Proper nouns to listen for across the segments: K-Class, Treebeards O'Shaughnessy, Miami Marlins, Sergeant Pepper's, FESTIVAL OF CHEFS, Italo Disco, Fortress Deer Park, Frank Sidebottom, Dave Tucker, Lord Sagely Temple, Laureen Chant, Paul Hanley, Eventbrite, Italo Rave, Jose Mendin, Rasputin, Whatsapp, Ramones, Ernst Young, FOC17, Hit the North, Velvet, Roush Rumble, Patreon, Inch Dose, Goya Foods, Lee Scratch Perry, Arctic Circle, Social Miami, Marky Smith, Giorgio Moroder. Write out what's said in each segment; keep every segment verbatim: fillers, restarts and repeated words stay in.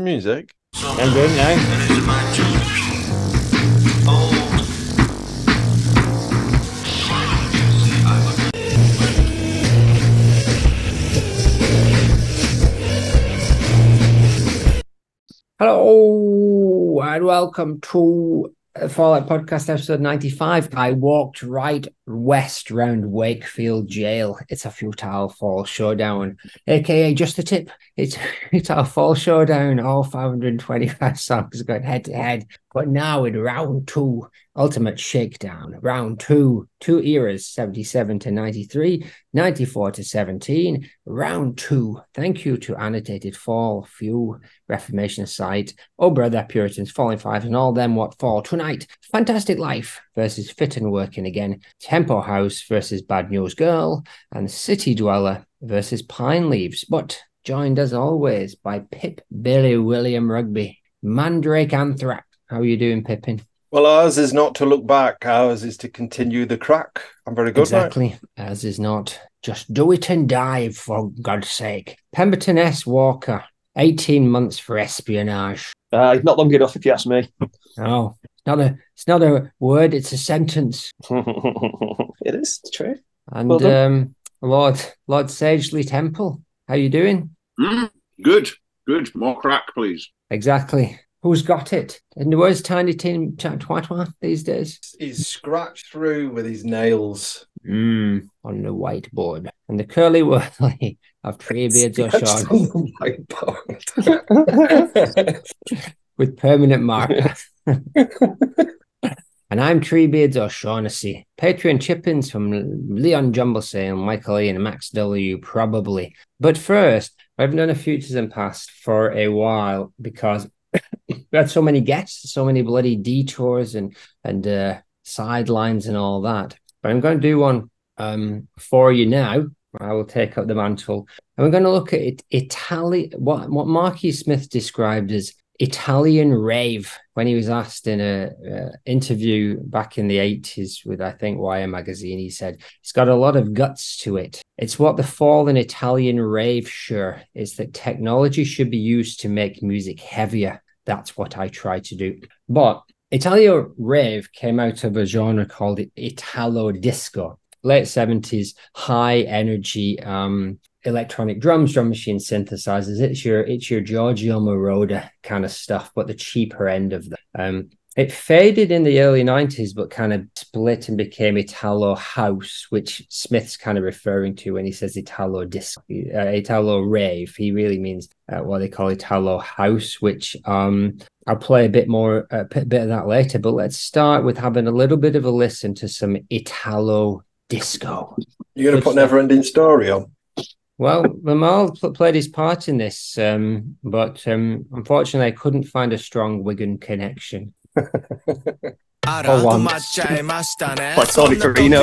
music. And then I... Hello and welcome to Fallout Podcast episode ninety-five. I walked right west round Wakefield Jail. It's a futile fall showdown, aka just the tip. It's it's our fall showdown. All five hundred twenty-five songs going head to head. But now in round two, ultimate shakedown. Round two, two eras, seventy-seven to ninety-three, ninety-four to seventeen. Round two, thank you to Annotated Fall, Few, Reformation Site, Oh Brother, Puritans, Falling Fives, and all them what fall. Tonight, Fantastic Life versus Fit and Working Again, Tempo House versus Bad News Girl, and City Dweller versus Pine Leaves. But joined as always by Pip Billy William Rugby, Mandrake Anthrax. How are you doing, Pippin? Well, ours is not to look back. Ours is to continue the crack. I'm very good, exactly. Mate. Ours is not. Just do it and dive, for God's sake. Pemberton S. Walker, eighteen months for espionage. Uh, not long enough, if you ask me. Oh, it's not a, it's not a word, it's a sentence. It is, true. And well um, Lord Lord Sagely Temple, how are you doing? Mm, good, good. More crack, please. Exactly. Who's got it? And where's Tiny Tim Twatwa these days? He's scratched through with his nails. Mm, on the whiteboard. And the curly whirly of Treebeards O'Shaughnessy. With permanent marker. And I'm Treebeards O'Shaughnessy. Patreon chip-ins from Leon Jumblesay and Michael E. and Max W. probably. But first, I haven't done a Futures and Past for a while because... we had so many guests, so many bloody detours and and uh, sidelines and all that. But I'm going to do one um, for you now. I will take up the mantle, and we're going to look at it, Itali- what what Marky Smith described as Italian rave when he was asked in a uh, interview back in the eighties with I think Wire magazine. He said it's got a lot of guts to it. It's what the fallen Italian rave sure is, that technology should be used to make music heavier. That's what I try to do. But Italo Rave came out of a genre called Italo Disco, late seventies, high energy um, electronic drums, drum machine synthesizers. It's your it's your Giorgio Moroder kind of stuff, but the cheaper end of that. Um, It faded in the early nineties, but kind of split and became Italo House, which Smith's kind of referring to when he says Italo Disco, uh, Italo Rave. He really means uh, what they call Italo House, which um, I'll play a bit more, a bit of that later. But let's start with having a little bit of a listen to some Italo Disco. You're going to put Never Ending Story on? Well, Lamal played his part in this, um, but um, unfortunately I couldn't find a strong Wigan connection. For once. By Tony Carino.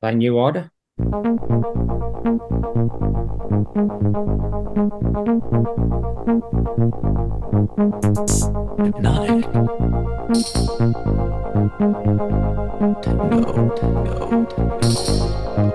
A new order. Nine. Techno, techno, techno.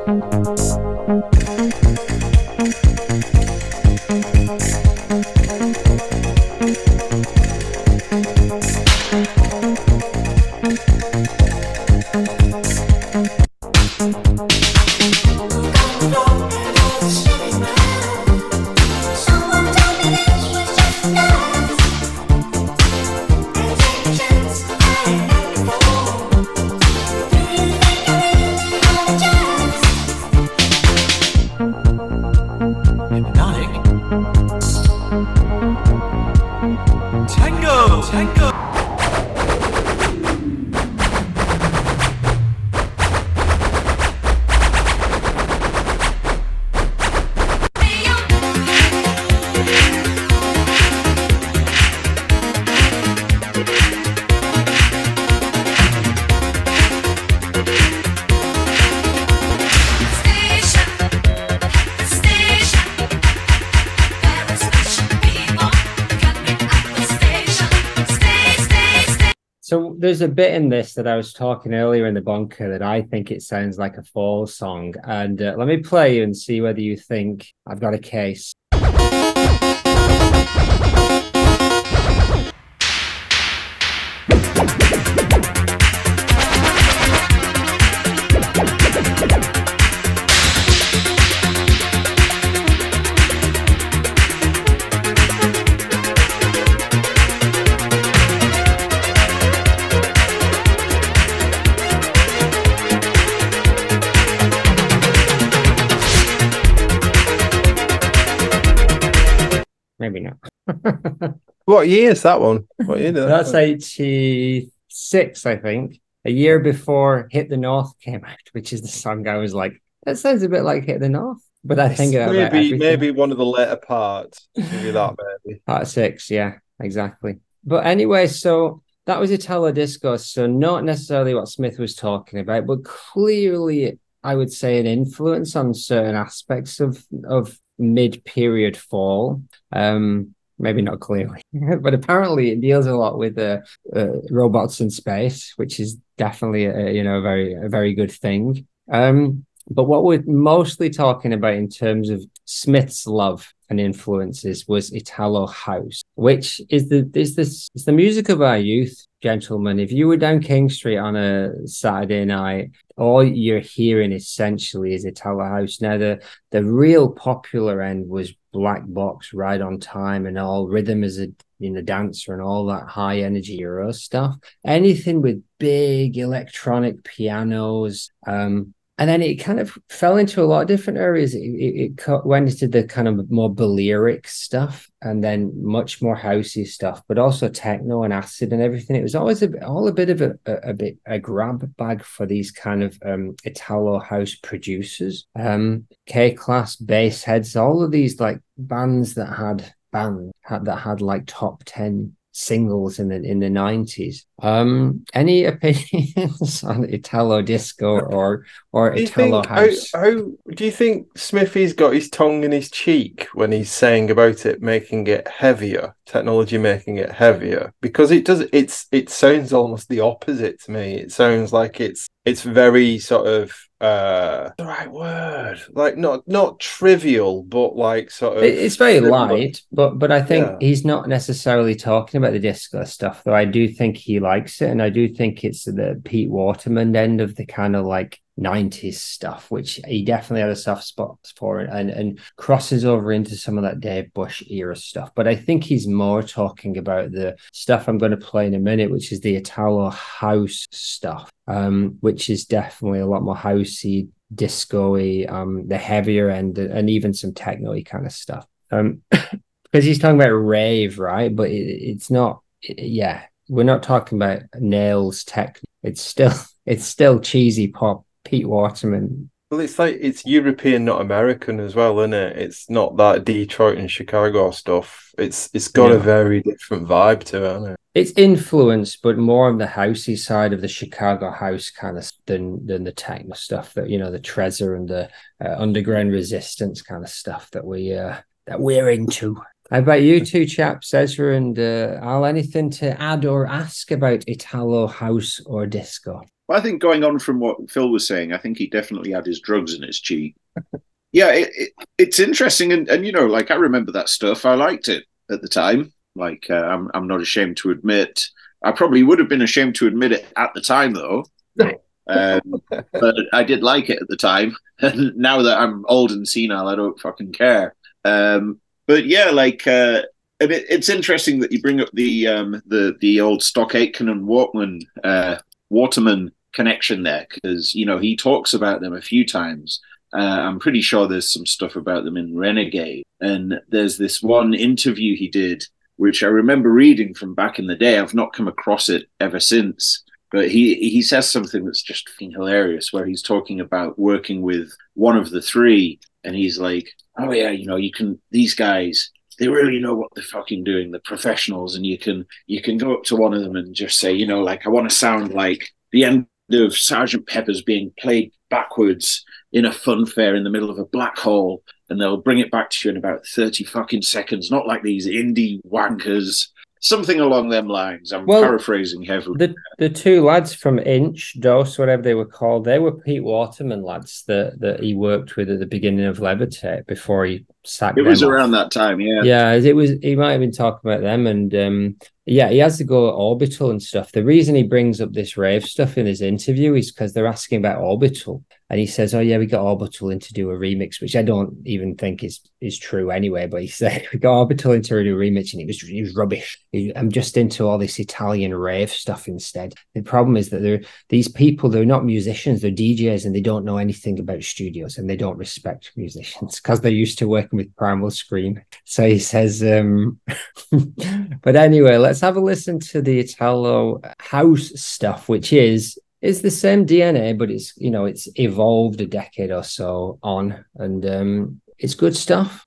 There's a bit in this that I was talking earlier in the bunker that I think it sounds like a Fall song. And uh, let me play you and see whether you think I've got a case. Maybe not. What year is that one? What year that That's one? eighty-six, I think. A year before Hit the North came out, which is the song I was like, that sounds a bit like Hit the North. But I think about maybe everything. Maybe one of the later parts. Maybe that, maybe. Part six, yeah, exactly. But anyway, so that was Italo Disco, so not necessarily what Smith was talking about, but clearly, I would say, an influence on certain aspects of of. mid-period Fall, um maybe not clearly, but apparently it deals a lot with uh, uh robots in space, which is definitely a, you know a very a very good thing. Um but what we're mostly talking about in terms of Smith's love and influences was Italo House, which is the is this is the music of our youth, gentlemen. If you were down King Street on a Saturday night, all you're hearing essentially is Italo House. Now, the, the real popular end was Black Box, Right on Time, and all Rhythm as a you know, dancer, and all that high energy Euro stuff. Anything with big electronic pianos. Um, and then it kind of fell into a lot of different areas. It, it, it went into the kind of more Balearic stuff, and then much more housey stuff, but also techno and acid and everything. It was always a, all a bit of a, a, a bit a grab bag for these kind of um, Italo House producers, um, K-Class, Bassheads, all of these like bands that had bands had, that had like top ten singles in the in the nineties. Um, any opinions on Italo Disco or or do Italo think, House? How, how, do you think Smithy's got his tongue in his cheek when he's saying about it making it heavier, technology making it heavier? Because it does. It's it sounds almost the opposite to me. It sounds like it's it's very sort of. Uh, the right word, like not not trivial, but like sort of. It's very light, but but I think yeah. he's not necessarily talking about the disco stuff, though. I do think he likes it, and I do think it's the Pete Waterman end of the kind of like nineties stuff, which he definitely had a soft spot for, and and crosses over into some of that Dave Bush era stuff. But I think he's more talking about the stuff I'm going to play in a minute, which is the Italo House stuff. Um, which is definitely a lot more housey, disco-y, um, the heavier end, and even some techno-y kind of stuff. Um, because he's talking about rave, right? But it, it's not, it, yeah, we're not talking about nails techno. It's still, it's still cheesy pop, Pete Waterman. Well, it's like it's European, not American, as well, isn't it? It's not that Detroit and Chicago stuff. It's it's got yeah. a very different vibe to it, hasn't it? It's influenced, but more on the housey side of the Chicago house kind of than than the techno stuff that you know, the Trezor and the uh, underground resistance kind of stuff that we uh, that we're into. How about you two chaps, Ezra and uh, Al? Anything to add or ask about Italo House or disco? Well, I think going on from what Phil was saying, I think he definitely had his drugs in his cheek. yeah, it, it, it's interesting. And, and, you know, like I remember that stuff. I liked it at the time. Like uh, I'm, I'm not ashamed to admit I probably would have been ashamed to admit it at the time, though. Um, but I did like it at the time. And now that I'm old and senile, I don't fucking care. Um, but yeah, like, uh, and it, it's interesting that you bring up the um, the the old Stock Aitken and Waterman uh, Waterman connection there, because you know he talks about them a few times. Uh, I'm pretty sure there's some stuff about them in Renegade, and there's this one interview he did, which I remember reading from back in the day. I've not come across it ever since, but he, he says something that's just fucking hilarious, where he's talking about working with one of the three, and he's like, oh yeah, you know, you can, these guys, they really know what they're fucking doing, the professionals, and you can, you can go up to one of them and just say, you know, like, I want to sound like the end of Sergeant Pepper's being played backwards in a fun fair in the middle of a black hole, and they'll bring it back to you in about thirty fucking seconds, not like these indie wankers. Something along them lines. I'm well, paraphrasing heavily. The, the two lads from Inch, Dose, whatever they were called, they were Pete Waterman lads that, that he worked with at the beginning of Levitate before he sacked them. It was off. Around that time, yeah. Yeah, it was. He might have been talking about them. And um, yeah, he has to go at Orbital and stuff. The reason he brings up this rave stuff in his interview is because they're asking about Orbital. And he says, oh, yeah, we got Orbital in to do a remix, which I don't even think is is true anyway. But he said, we got Orbital in to do a remix, and it was, it was rubbish. I'm just into all this Italian rave stuff instead. The problem is that they're, these people, they're not musicians, they're D Js, and they don't know anything about studios, and they don't respect musicians because they're used to working with Primal Scream. So he says, um... but anyway, let's have a listen to the Italo House stuff, which is... It's the same D N A, but it's, you know, it's evolved a decade or so on, and um, it's good stuff.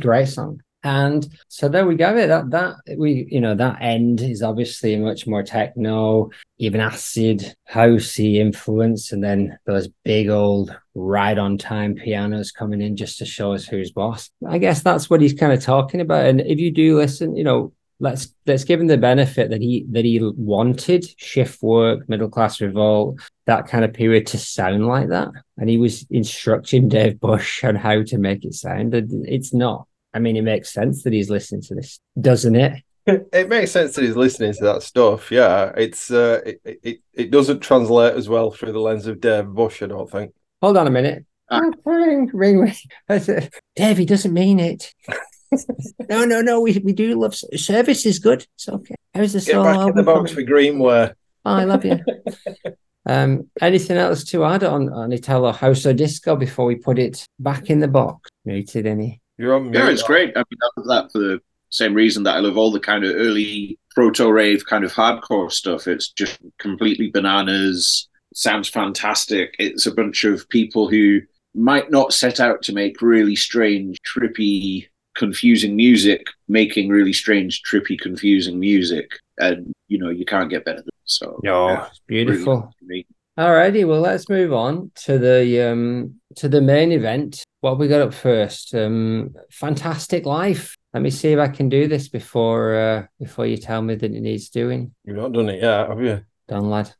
Great song. And so there we go. That that we you know that end is obviously much more techno, even acid, housey influence, and then those big old right on time pianos coming in just to show us who's boss. I guess that's what he's kind of talking about. And if you do listen, you know, let's let's give him the benefit that he that he wanted shift work, Middle Class Revolt, that kind of period to sound like that. And he was instructing Dave Bush on how to make it sound. And it's not. I mean, it makes sense that he's listening to this, doesn't it? It makes sense that he's listening to that stuff, yeah. It's uh, it, it, it doesn't translate as well through the lens of Dave Bush, I don't think. Hold on a minute. Ah. Ring, ring, ring. I said, Dave, he doesn't mean it. no, no, no, we, we do love... Service is good. It's okay. How's the song? Get back in the box for Greenware. Oh, I love you. Um, anything else to add on, on Italo House or Disco before we put it back in the box? Muted any? You're on mute. Yeah, it's great. I mean, I love that for the same reason that I love all the kind of early proto-rave kind of hardcore stuff. It's just completely bananas. Sounds fantastic. It's a bunch of people who might not set out to make really strange, trippy, confusing music, making really strange, trippy, confusing music. And, you know, you can't get better than it. So, oh, yeah, it's beautiful. Really alrighty, well, let's move on to the um to the main event. What have we got up first? Um, Fantastic Life. Let me see if I can do this before uh, before you tell me that it needs doing. You've not done it yet, have you? Done, lad.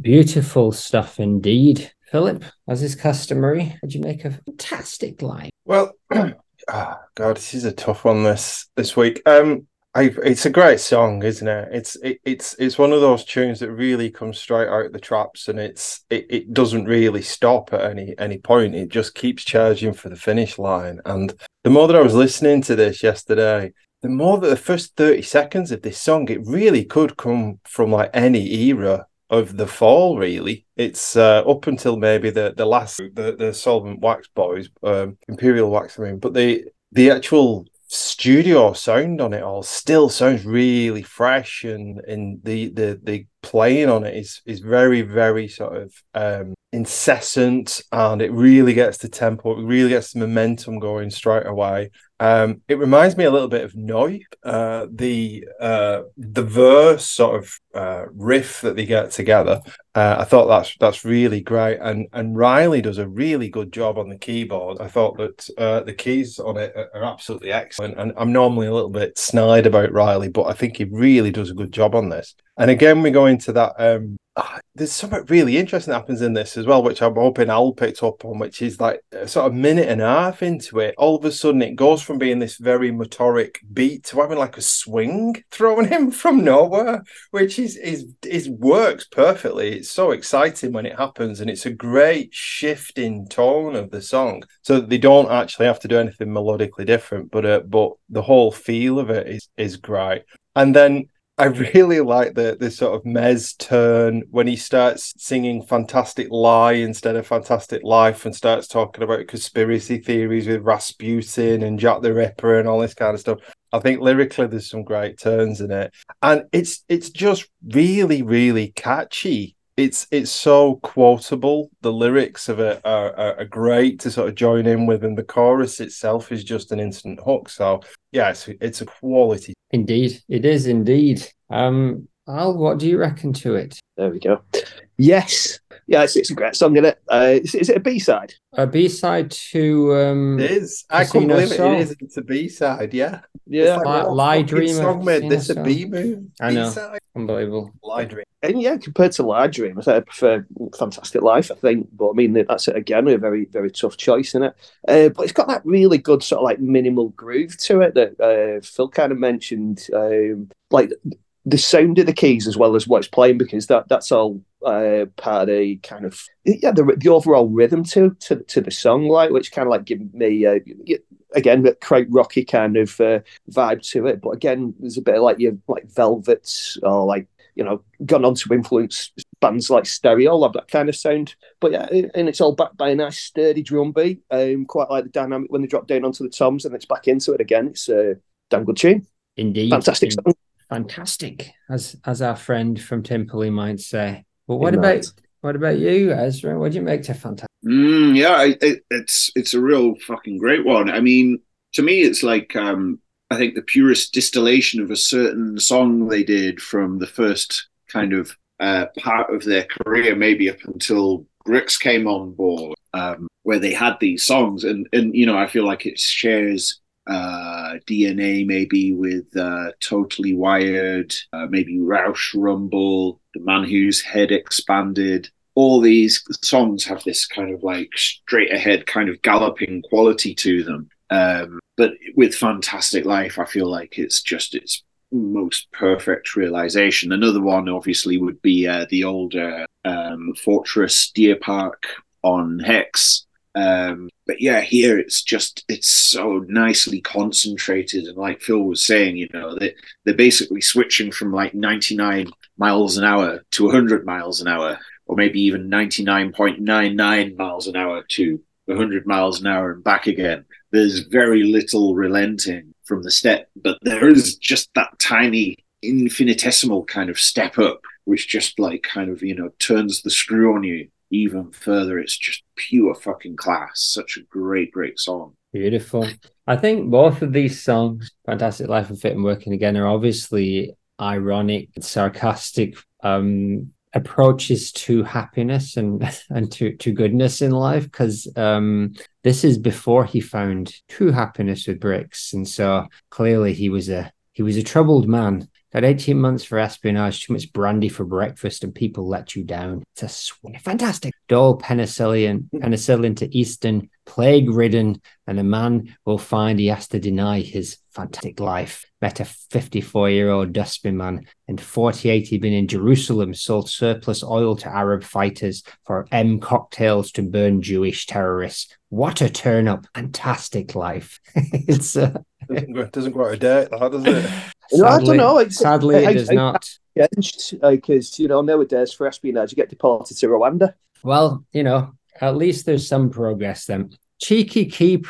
Beautiful stuff indeed. Philip, as is customary, how'd you make a fantastic line? Well, oh God, this is a tough one this this week. Um, I, it's a great song, isn't it? It's it, it's it's one of those tunes that really comes straight out of the traps, and it's it, it doesn't really stop at any any point. It just keeps charging for the finish line. And the more that I was listening to this yesterday, the more that the first thirty seconds of this song, it really could come from like any era of the fall, really. It's uh, up until maybe the the last the, the Solvent Wax Boys, um, Imperial Wax, I mean. But the the actual studio sound on it all still sounds really fresh, and and the the the playing on it is is very, very sort of um incessant, and it really gets the tempo, it really gets the momentum going straight away. Um, it reminds me a little bit of Noi. Uh, the uh, the verse sort of uh, riff that they get together, uh, I thought that's that's really great, and and Riley does a really good job on the keyboard. I thought that uh, the keys on it are absolutely excellent, and I'm normally a little bit snide about Riley, but I think he really does a good job on this. And again, we go into that. Um, oh, there's something really interesting that happens in this as well, which I'm hoping Al picked up on, which is like a sort of minute and a half into it, all of a sudden it goes from being this very motoric beat to having like a swing thrown in from nowhere, which is is is works perfectly. It's so exciting when it happens, and it's a great shift in tone of the song, so that they don't actually have to do anything melodically different, but uh, but the whole feel of it is is great. And then I really like the this sort of Mez turn when he starts singing Fantastic Lie instead of Fantastic Life, and starts talking about conspiracy theories with Rasputin and Jack the Ripper and all this kind of stuff. I think lyrically there's some great turns in it. And it's it's just really, really catchy. It's it's so quotable. The lyrics of it are, are, are great to sort of join in with, and the chorus itself is just an instant hook. So, yeah, it's, it's a quality. Indeed, it is indeed. Um, Al, what do you reckon to it? There we go. Yes. Yeah, it's, it's a great song, isn't it? Uh, is, is it a B-side? A B-side to... Um, it is. I couldn't believe it. It is. It's a B-side, yeah. Yeah. Like, L- Lie Dreamer. Song made this a B-move. I know. B-side. Unbelievable. Lie Dreamer. And yeah, compared to Lie Dreamer, I prefer Fantastic Life, I think. But I mean, that's again a very, very tough choice, isn't it? Uh, but it's got that really good sort of like minimal groove to it that uh, Phil kind of mentioned. Um, like... The sound of the keys as well as what's playing, because that that's all uh, part of the kind of yeah the, the overall rhythm to, to to the song, like, which kind of like give me uh, again that quite rocky kind of uh, vibe to it. But again, there's a bit of like your like Velvets, or like, you know, gone on to influence bands like Stereolab, that kind of sound. But yeah, and it's all backed by a nice sturdy drum beat. Um, quite like the dynamic when they drop down onto the toms and it's back into it again. It's a damn good tune. Indeed, fantastic song. Fantastic, as as our friend from Temple might say. But what about what about you, Ezra? What do you make to Fantastic? Mm, yeah, I, it, it's it's a real fucking great one. I mean, to me, it's like um, I think the purest distillation of a certain song they did from the first kind of uh, part of their career, maybe up until Bricks came on board, um, where they had these songs, and and you know, I feel like it shares uh, D N A maybe with uh, Totally Wired, uh, maybe Roush Rumble, The Man Whose Head Expanded. All these songs have this kind of like straight ahead kind of galloping quality to them. Um, but with Fantastic Life, I feel like it's just its most perfect realization. Another one obviously would be uh, the older um, Fortress Deer Park on Hex. Um, but yeah, here it's just, it's so nicely concentrated. And like Phil was saying, you know, they, they're basically switching from like ninety-nine miles an hour to one hundred miles an hour. Or maybe even ninety-nine point nine nine miles an hour to one hundred miles an hour and back again. There's very little relenting from the step, but there is just that tiny infinitesimal kind of step up, which just like kind of, you know, turns the screw on you even further. It's just pure fucking class. Such a great, great song. Beautiful. I think both of these songs, Fantastic Life and Fit and Working Again, are obviously ironic, sarcastic, um, approaches to happiness and and to, to goodness in life, because um, this is before he found true happiness with Bricks, and so clearly he was a he was a troubled man. Got eighteen months for espionage, too much brandy for breakfast, and people let you down. It's a sw- fantastic dole penicillin penicillin to Easton, plague ridden, and a man will find he has to deny his fantastic life. Met a fifty-four-year-old dustbin man. In forty-eight, he'd been in Jerusalem, sold surplus oil to Arab fighters for M cocktails to burn Jewish terrorists. What a turn up. Fantastic life. It's uh... doesn't, go, doesn't go out of date, that, does it? Sadly, no, I don't know. It's, sadly, it does I, I, not. Because, like, you know, nowadays for espionage, you get deported to Rwanda. Well, you know, at least there's some progress then. Cheeky key,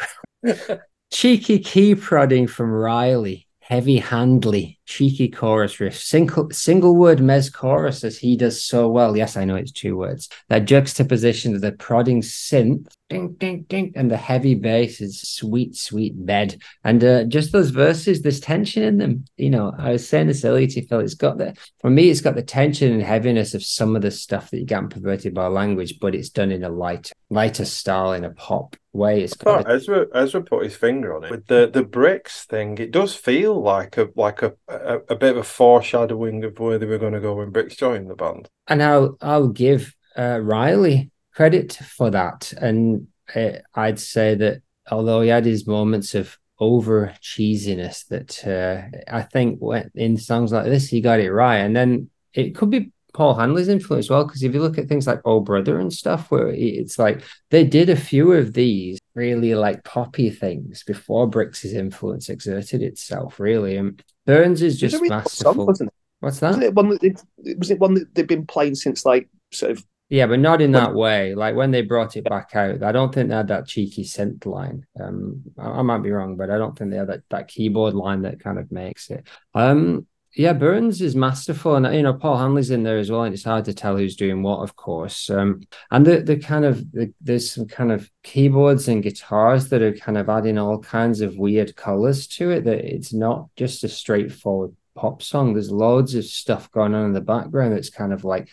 cheeky key prodding from Riley. Heavy handly, cheeky chorus riff, single single word Mez chorus as he does so well. Yes, I know it's two words. That juxtaposition of the prodding synth, ding, ding, ding, and the heavy bass is sweet, sweet bed. And uh, just those verses, there's tension in them. You know, I was saying this earlier to Phil, it's got the, for me, it's got the tension and heaviness of some of the stuff that you get in Perverted by Language, but it's done in a lighter, lighter style, in a pop way. It's got Ezra, Ezra put his finger on it with the the Bricks thing. It does feel like a like a, a, a bit of a foreshadowing of where they were going to go when Bricks joined the band. And I'll I'll give uh, Riley credit for that. And uh, I'd say that although he had his moments of over cheesiness, that uh, I think when, in songs like this he got it right. And then it could be Paul Hanley's influence as well, because if you look at things like Oh Brother and stuff, where it's like they did a few of these really like poppy things before Bricks' influence exerted itself, really. And Burns is just masterful. Song, wasn't it? What's that? Wasn't it one that they, was it one that they've been playing since, like, sort of? Yeah, but not in that way. Like when they brought it back out, I don't think they had that cheeky synth line. Um, I, I might be wrong, but I don't think they had that, that keyboard line that kind of makes it. Um, Yeah, Burns is masterful, and you know Paul Hanley's in there as well, and it's hard to tell who's doing what, of course. Um, and the the kind of the, there's some kind of keyboards and guitars that are kind of adding all kinds of weird colors to it. That it's not just a straightforward pop song. There's loads of stuff going on in the background that's kind of like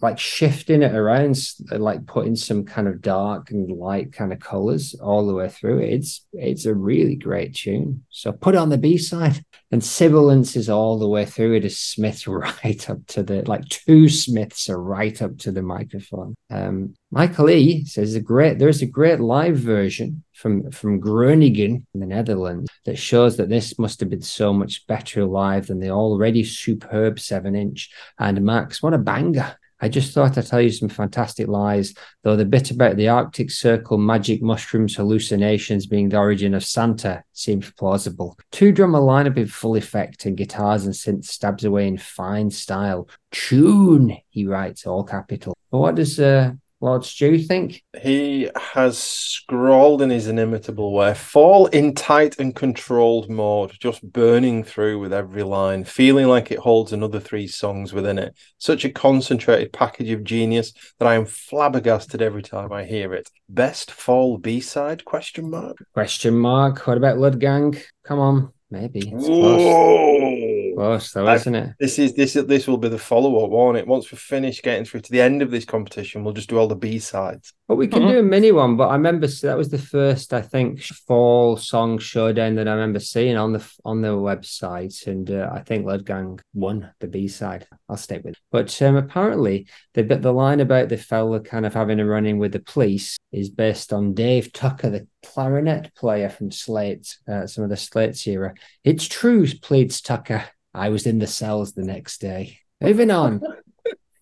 like shifting it around, like putting some kind of dark and light kind of colors all the way through it. It's it's a really great tune. So put on the B-side, and sibilance is all the way through it. Is Smith right up to the, like two Smiths are right up to the microphone. Um, Michael E. says a great there's a great live version from from Groningen in the Netherlands that shows that this must have been so much better live than the already superb seven inch. And Max, what a banger. I just thought I'd tell you some fantastic lies, though the bit about the Arctic Circle, magic mushrooms, hallucinations being the origin of Santa seems plausible. Two-drummer lineup in full effect, and guitars and synth stabs away in fine style. Tune, he writes, all capital. But what does uh, Lord Stew think? He has scrawled in his inimitable way. Fall in tight and controlled mode, just burning through with every line, feeling like it holds another three songs within it. Such a concentrated package of genius that I am flabbergasted every time I hear it. Best Fall B-side, question mark? Question mark. What about Ludgang? Come on, maybe. It's close. Whoa! course, though, isn't it? This is this this will be the follow-up, won't it? Once we finish getting through to the end of this competition, we'll just do all the B-sides. But we can mm-hmm. do a mini one, but I remember that was the first, I think, fall song showdown that I remember seeing on the on the website, and uh, I think Lead Gang won the B-side. I'll stick with it. But um, apparently, the, the line about the fella kind of having a run-in with the police is based on Dave Tucker, the clarinet player from Slate, uh, some of the Slate's era. It's true, pleads Tucker. I was in the cells the next day. Moving on.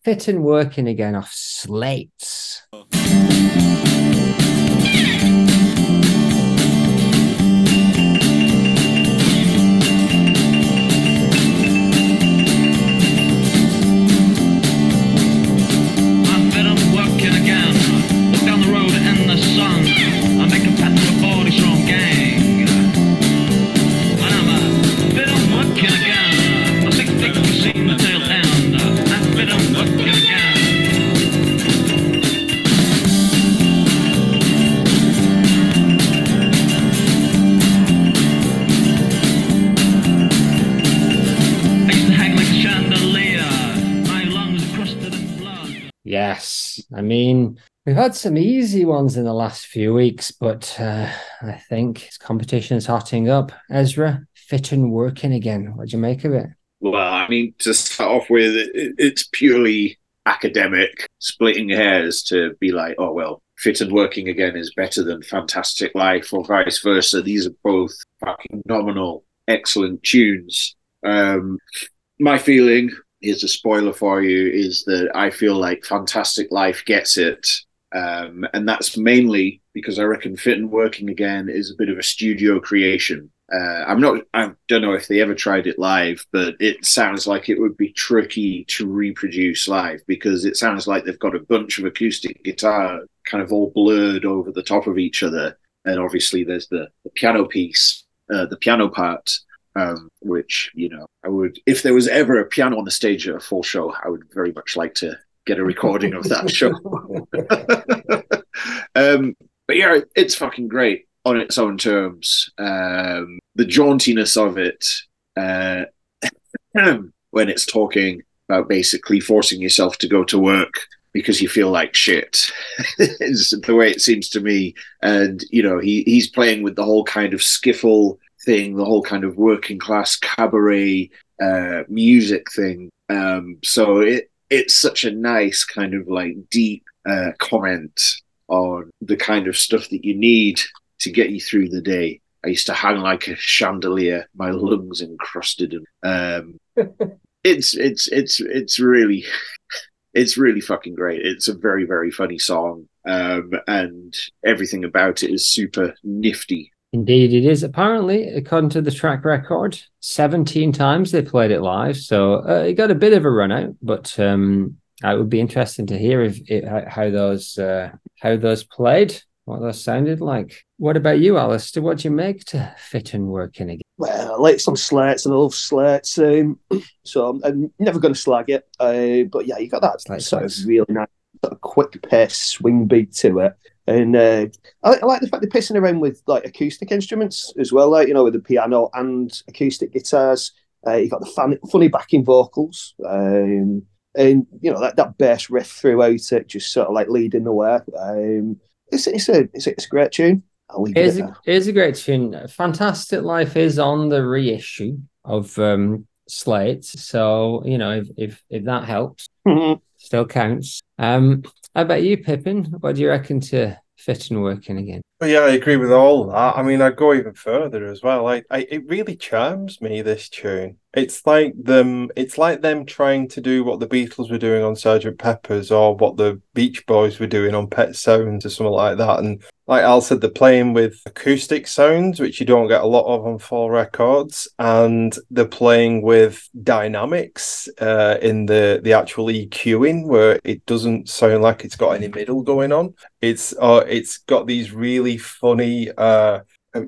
Fit and working again off Slates. Yes, I mean, we've had some easy ones in the last few weeks, but uh, I think this competition's hotting up. Ezra, fit and working again. What do you make of it? Well, I mean, to start off with, it's purely academic, splitting hairs to be like, oh, well, fit and working again is better than Fantastic Life or vice versa. These are both fucking nominal, excellent tunes. Um, my feeling... here's a spoiler for you, is that I feel like Fantastic Life gets it. Um, and that's mainly because I reckon Fit and Working Again is a bit of a studio creation. Uh, I'm not, I don't know if they ever tried it live, but it sounds like it would be tricky to reproduce live because it sounds like they've got a bunch of acoustic guitar kind of all blurred over the top of each other. And obviously there's the, the piano piece, uh, the piano part. Um, which, you know, I would, if there was ever a piano on the stage at a full show, I would very much like to get a recording of that show. um, but yeah, it's fucking great on its own terms. Um, the jauntiness of it, uh, when it's talking about basically forcing yourself to go to work because you feel like shit is the way it seems to me. And, you know, he he's playing with the whole kind of skiffle thing, the whole kind of working class cabaret uh, music thing. Um, so it it's such a nice kind of like deep uh, comment on the kind of stuff that you need to get you through the day. I used to hang like a chandelier, my lungs encrusted. And, um, it's it's it's it's really it's really fucking great. It's a very very funny song, um, and everything about it is super nifty. Indeed, it is. Apparently, according to the track record, seventeen times they played it live, so uh, it got a bit of a run out. But um, it would be interesting to hear if it, how those uh, how those played, what those sounded like. What about you, Alistair? What do you make to Fit and Working Again? Well, I like some Slates, and I love Slates, um, so I'm, I'm never going to slag it. Uh, but yeah, you got that Slate sort Slates. Of really nice, sort of quick pace swing beat to it. And uh, I, I like the fact they're pissing around with like acoustic instruments as well, like, you know, with the piano and acoustic guitars. Uh, you've got the fan, funny backing vocals, um, and you know that, that bass riff throughout it, just sort of like leading the way. Um, it's it's a it's, it's a great tune. I'll leave it. It is, a, it is a great tune. Fantastic Life is on the reissue of um, Slate, so you know if if, if that helps, still counts. Um, How about you, Pippin? What do you reckon to Fit and Working Again? Well, yeah, I agree with all that. I mean, I'd go even further as well. I, I, it really charms me, this tune. It's like them. It's like them trying to do what the Beatles were doing on Sergeant Pepper's, or what the Beach Boys were doing on Pet Sounds, or something like that. And like Al said, they're playing with acoustic sounds, which you don't get a lot of on full records, and they're playing with dynamics uh, in the the actual EQing, where it doesn't sound like it's got any middle going on. It's uh, it's got these really funny. Uh,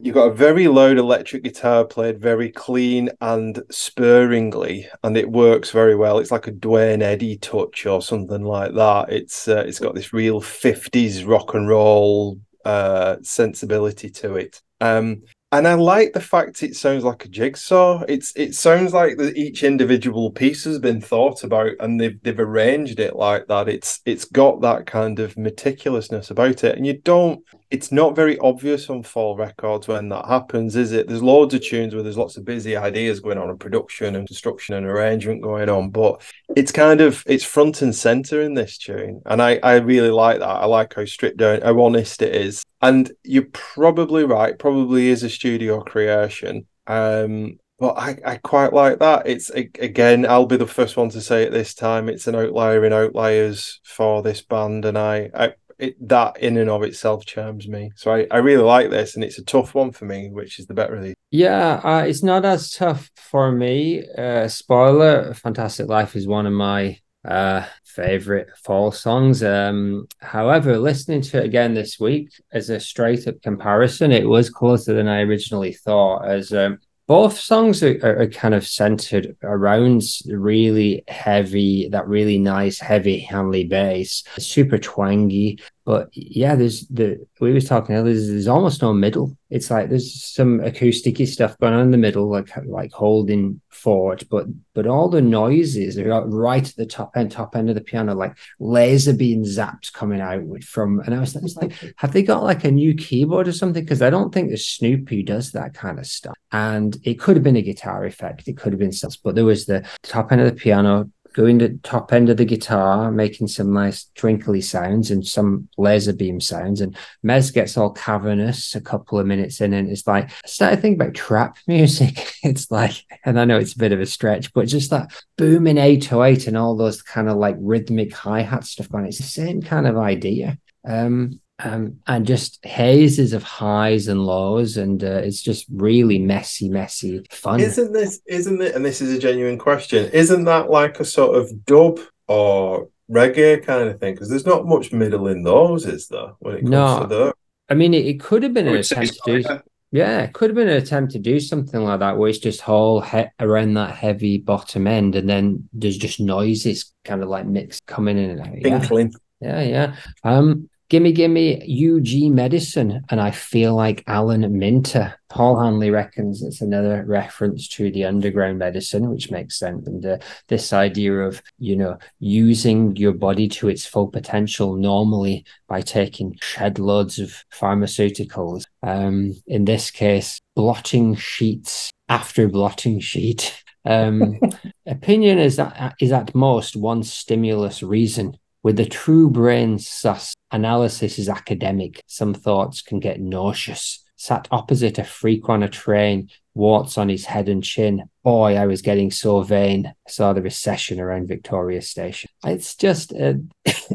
You've got a very loud electric guitar played very clean and sparingly, and it works very well. It's like a Duane Eddy touch or something like that. It's uh, it's got this real fifties rock and roll uh, sensibility to it. Um, And I like the fact it sounds like a jigsaw. It's it sounds like that each individual piece has been thought about and they've they've arranged it like that. It's it's got that kind of meticulousness about it. And you don't it's not very obvious on Fall Records when that happens, is it? There's loads of tunes where there's lots of busy ideas going on and production and construction and arrangement going on, but it's kind of it's front and center in this tune. And I, I really like that. I like how stripped down, how honest it is. And you're probably right, probably is a studio creation. Um, but I, I quite like that. It's, again, I'll be the first one to say it this time, it's an outlier in outliers for this band. And I, I it, that in and of itself charms me. So I, I really like this. And it's a tough one for me, which is the better of these. Yeah, uh, it's not as tough for me. Uh, spoiler, Fantastic Life is one of my uh favorite Fall songs. Um however, listening to it again this week as a straight up comparison, it was closer than I originally thought, as um both songs are, are, are kind of centered around really heavy, that really nice heavy Hanley bass. It's super twangy, but yeah, there's the we were talking earlier, there's, there's almost no middle. It's like there's some acousticy stuff going on in the middle, like like holding fort, but but all the noises are right at the top end, top end of the piano, like laser being zapped coming out from. And I was, I was like, have they got like a new keyboard or something? Because I don't think there's Snoopy does that kind of stuff. And it could have been a guitar effect, it could have been something, but there was the top end of the piano going to the top end of the guitar, making some nice twinkly sounds and some laser beam sounds. And Mez gets all cavernous a couple of minutes in, and it's like, I started thinking about trap music. It's like, and I know it's a bit of a stretch, but just that booming eight oh eight and all those kind of like rhythmic hi-hat stuff going, it's the same kind of idea. Um, Um, and just hazes of highs and lows, and uh, it's just really messy, messy fun. Isn't this, isn't it, and this is a genuine question, isn't that like a sort of dub or reggae kind of thing? Because there's not much middle in those, is there, when it comes no. to those? I mean, it, it could have been an attempt to do... Yeah, it could have been an attempt to do something like that, where it's just whole he- around that heavy bottom end, and then there's just noises kind of like mixed coming in and out. Tinkling. Yeah, yeah. yeah. Um, Gimme, gimme U G medicine, and I feel like Alan Minter. Paul Hanley reckons it's another reference to the underground medicine, which makes sense. And uh, this idea of, you know, using your body to its full potential normally by taking shed loads of pharmaceuticals. Um, in this case, blotting sheets after blotting sheet. Um, opinion is that is at most one stimulus reason. With the true brain sus, analysis is academic. Some thoughts can get nauseous. Sat opposite a freak on a train, warts on his head and chin. Boy, I was getting so vain. I saw the recession around Victoria Station. It's just, uh,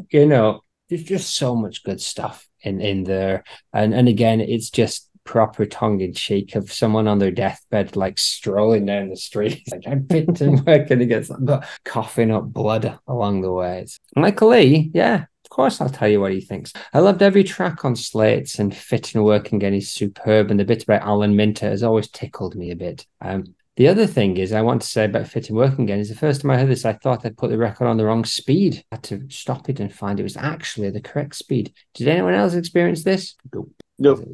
you know, there's just so much good stuff in, in there. And, and again, it's just proper tongue-in-cheek of someone on their deathbed, like strolling down the street. Like, I'm picked and working against them, but coughing up blood along the way. Michael E., yeah, of course I'll tell you what he thinks. I loved every track on Slates, and Fit and Work and Getting Superb, and the bit about Alan Minter has always tickled me a bit. Um, the other thing is I want to say about Fit and Work Again is the first time I heard this, I thought I'd put the record on the wrong speed. I had to stop it and find it was actually the correct speed. Did anyone else experience this? Nope. Nope.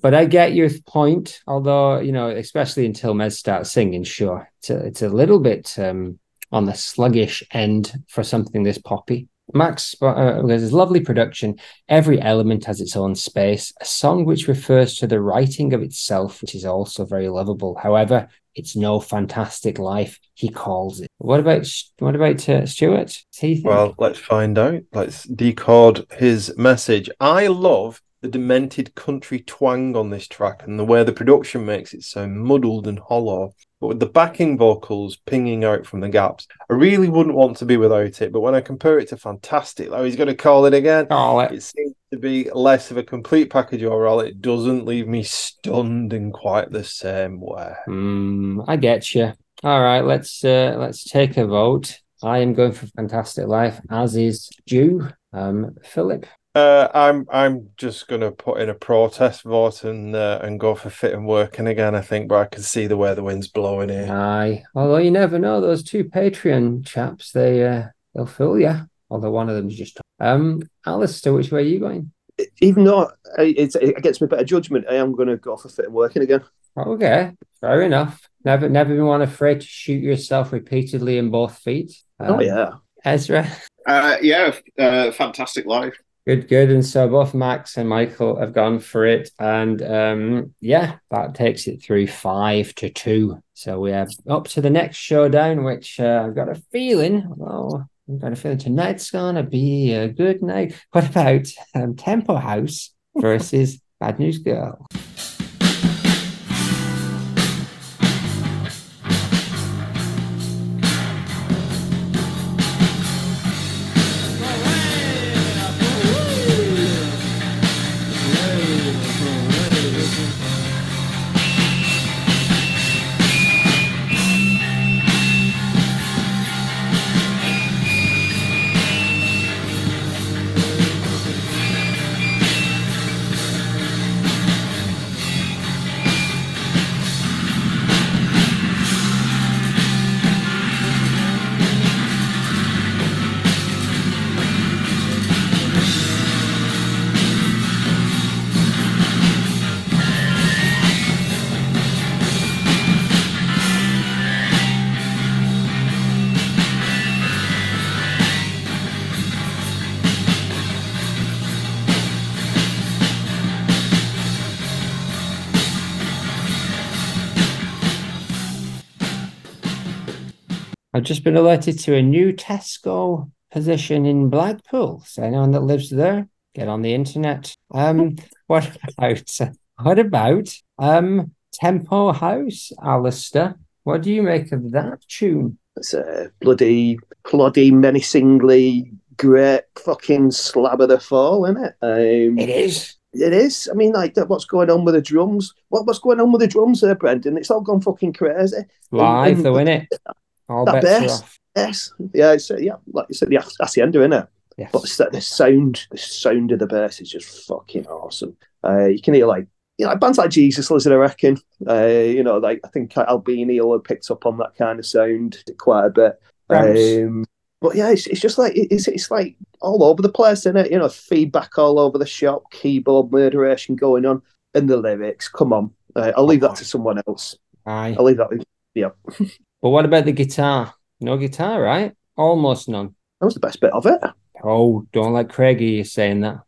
But I get your point, although, you know, especially until Mez starts singing, sure, it's a, it's a little bit um, on the sluggish end for something this poppy. Max uh, there's his lovely production. Every element has its own space. A song which refers to the writing of itself, which is also very lovable. However, it's no Fantastic Life, he calls it. What about what about uh, Stuart? Well, let's find out. Let's decode his message. I love the demented country twang on this track and the way the production makes it so muddled and hollow, but with the backing vocals pinging out from the gaps. I really wouldn't want to be without it, but when I compare it to Fantastic, oh, he's going to call it again, oh, it seems to be less of a complete package overall. It doesn't leave me stunned in quite the same way. Mm, I get you. All right, let's, uh, let's take a vote. I am going for Fantastic Life, as is due. Um, Philip? Uh, I'm I'm just going to put in a protest vote and uh, and go for Fit and Working Again, I think, but I can see the way the wind's blowing here. Aye. Although you never know, those two Patreon chaps, they, uh, they'll fill you. Although one of them's just... Um, Alistair, which way are you going? even though it's against my better judgment, I am going to go for fit and working again. Okay, fair enough. Never, never been one afraid to shoot yourself repeatedly in both feet. Um, oh yeah, Ezra. Uh, yeah, uh, fantastic life. Good, good. And so both Max and Michael have gone for it, and um, yeah, that takes it through five to two. So we are up to the next showdown, which uh, I've got a feeling. Well, I've got a feeling tonight's gonna be a good night. What about um, Tempo House versus Bad News Girl? I've just been alerted to a new Tesco position in Blackpool. So anyone that lives there, get on the internet. Um, what about what about um Tempo House, Alistair? What do you make of that tune? It's a bloody, bloody, menacingly great fucking slab of the fall, isn't it? Um, it is. It is. I mean, like, what's going on with the drums? What what's going on with the drums there, Brendan? It's all gone fucking crazy. Live, and, and, though, isn't it? All that bass, yes, yeah, it's, yeah, like you said, the hacienda, isn't it? Yes. But the, the sound, the sound of the bass is just fucking awesome. Uh, you can hear like, you know, bands like Jesus Lizard, I reckon. Uh, you know, like I think Albini will have picked up on that kind of sound quite a bit. Um, but yeah, it's it's just like it's it's like all over the place, isn't it? You know, feedback all over the shop, keyboard murderation going on, and the lyrics. Come on, uh, I'll leave that to someone else. Aye, I'll leave that. With, yeah. But what about the guitar? No guitar, right? Almost none. That was the best bit of it. Oh, don't like Craigie saying that.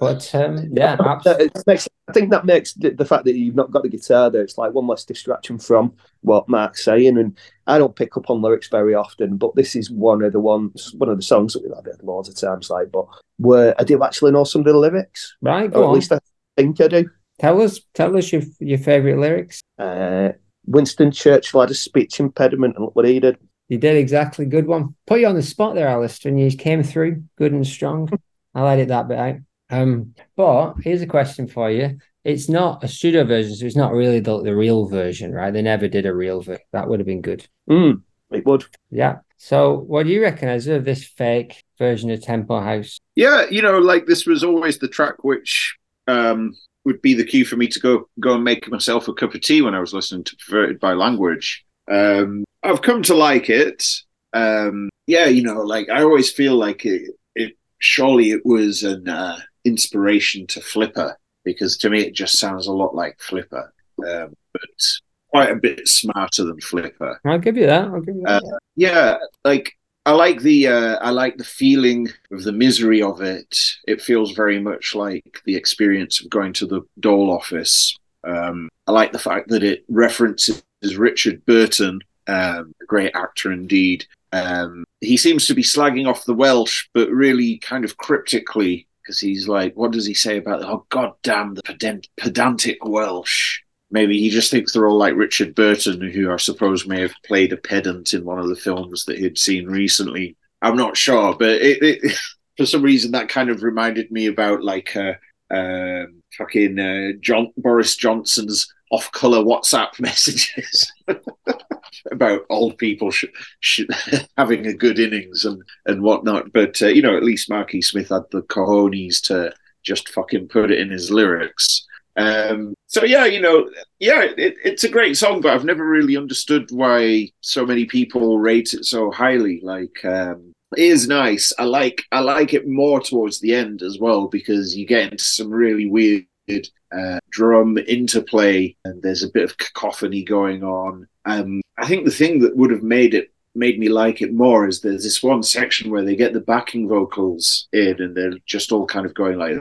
But um, yeah, absolutely. Makes, I think that makes the, the fact that you've not got the guitar there, it's like one less distraction from what Mark's saying. And I don't pick up on lyrics very often, but this is one of the ones, one of the songs that we've had loads of times, like, but where I do actually know some of the lyrics. Right, go or at on. least I think I do. Tell us, tell us your your favourite lyrics. Uh. Winston Churchill had a speech impediment, and look what he did. He did, exactly. Good one. Put you on the spot there, Alistair, and you came through good and strong. I'll edit that bit out. Um, but here's a question for you. It's not a studio version, so it's not really the, the real version, right? They never did a real version. That would have been good. Mm, it would. Yeah. So what do you recognise of this fake version of Tempo House? Yeah, you know, like this was always the track which... Um... would be the cue for me to go go and make myself a cup of tea when I was listening to Perverted by Language. Um, I've come to like it. Um, yeah, you know, like I always feel like it, it surely it was an uh, inspiration to Flipper, because to me it just sounds a lot like Flipper, um, but quite a bit smarter than Flipper. I'll give you that. I'll give you that. Uh, yeah, like I like the uh, I like the feeling of the misery of it. It feels very much like the experience of going to the Dole office. Um, I like the fact that it references Richard Burton, um, a great actor indeed. Um, he seems to be slagging off the Welsh, but really kind of cryptically, because he's like, what does he say about, oh, God damn the pedant- pedantic Welsh. Maybe he just thinks they're all like Richard Burton, who I suppose may have played a pedant in one of the films that he'd seen recently. I'm not sure, but it, it, for some reason that kind of reminded me about like uh, uh, fucking uh, John, Boris Johnson's off-colour WhatsApp messages about old people sh- sh- having a good innings and, and whatnot. But, uh, you know, at least Marky Smith had the cojones to just fucking put it in his lyrics. Um, so yeah, you know, yeah, it, it's a great song, but I've never really understood why so many people rate it so highly. Like, um, is nice. I like I like it more towards the end as well, because you get into some really weird uh, drum interplay, and there's a bit of cacophony going on. Um, I think the thing that would have made it made me like it more is there's this one section where they get the backing vocals in, and they're just all kind of going like, uh,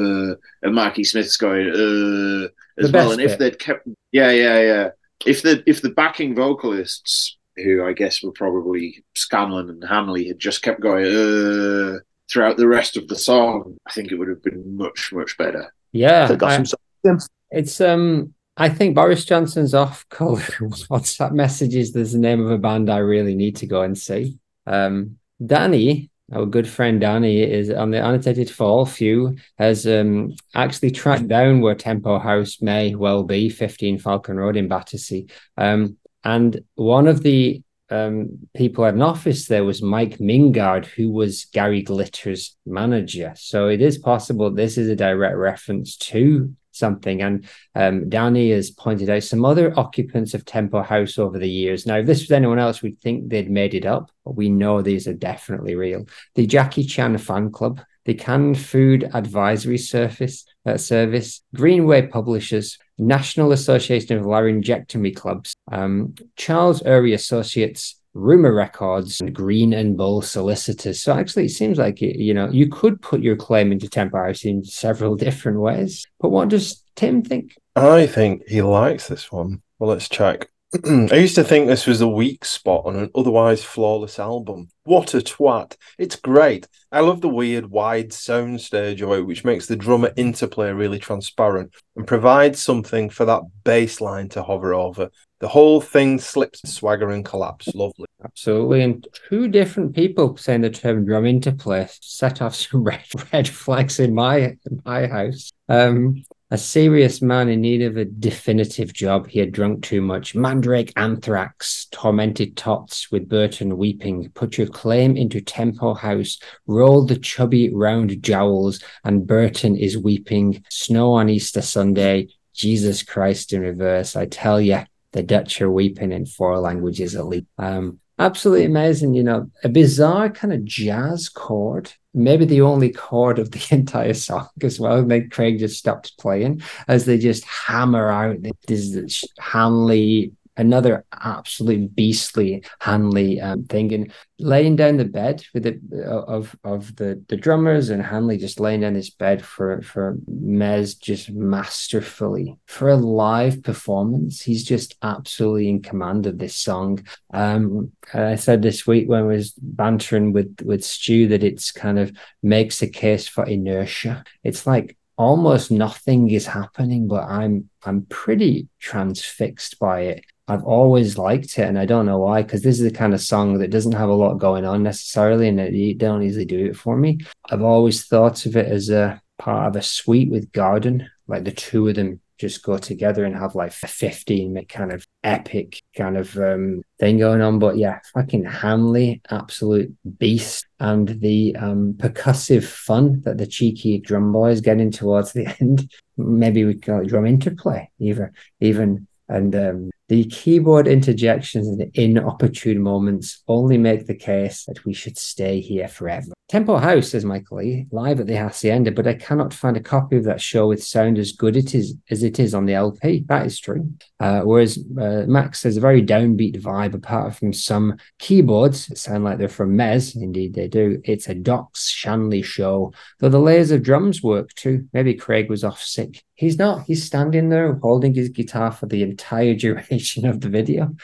uh, and Marky Smith's going uh, as well. And if they'd kept, yeah, yeah, yeah. If the if the backing vocalists, who I guess were probably Scanlon and Hanley, had just kept going uh, throughout the rest of the song, I think it would have been much, much better. Yeah, I, some- it's um. I think Boris Johnson's off color WhatsApp messages. There's the name of a band I really need to go and see. Um, Danny, our good friend Danny, is on the Annotated Fall few, has um, actually tracked down where Tempo House may well be, fifteen Falcon Road in Battersea. Um, and one of the um, people at an office there was Mike Mingard, who was Gary Glitter's manager. So it is possible this is a direct reference to something. And um, Danny has pointed out some other occupants of Tempo House over the years. Now, if this was anyone else, we'd think they'd made it up, but we know these are definitely real. The Jackie Chan Fan Club, the Canned Food Advisory Service, uh, Service, Greenway Publishers, National Association of Laryngectomy Clubs, um, Charles Urey Associates, Rumor Records, and Green and Bull Solicitors. So actually, it seems like, you know, you could put your claim into Tempo House in several different ways. But what does Tim think? I think he likes this one. Well, let's check. I used to think this was a weak spot on an otherwise flawless album. What a twat. It's great. I love the weird, wide soundstage of it, which makes the drummer interplay really transparent and provides something for that bass line to hover over. The whole thing slips, swagger and collapse. Lovely. Absolutely. And two different people saying the term drum interplay set off some red, red flags in my, in my house. Um... A serious man in need of a definitive job. He had drunk too much. Mandrake Anthrax, Tormented Tots with Burton Weeping. Put your claim into Tempo House. Roll the chubby round jowls and Burton is weeping. Snow on Easter Sunday. Jesus Christ in reverse. I tell ya, the Dutch are weeping in four languages at least. Um, absolutely amazing. You know, a bizarre kind of jazz chord. Maybe the only chord of the entire song as well. And then Craig just stopped playing as they just hammer out this Hanley, another absolute beastly Hanley um, thing, and laying down the bed with the of of the, the drummers, and Hanley just laying down this bed for for Mez just masterfully for a live performance. He's just absolutely in command of this song. Um, and I said this week when I was bantering with with Stu that it's kind of makes a case for inertia. It's like almost nothing is happening, but I'm I'm pretty transfixed by it. I've always liked it, and I don't know why, because this is the kind of song that doesn't have a lot going on necessarily, and it don't easily do it for me. I've always thought of it as a part of a suite with Garden, like the two of them just go together and have like a fifteen minute kind of epic kind of um, thing going on. But yeah, fucking Hanley, absolute beast. And the um, percussive fun that the cheeky drum boys get in towards the end. Maybe we call it drum interplay, either, even. And um, the keyboard interjections and inopportune moments only make the case that we should stay here forever. Tempo House, says Michael E., live at the Hacienda, but I cannot find a copy of that show with sound as good it is as it is on the L P. That is true. Uh, whereas uh, Max says a very downbeat vibe, apart from some keyboards that sound like they're from Mez. Indeed, they do. It's a Doc's Shanley show, though the layers of drums work too. Maybe Craig was off sick. He's not. He's standing there holding his guitar for the entire duration of the video.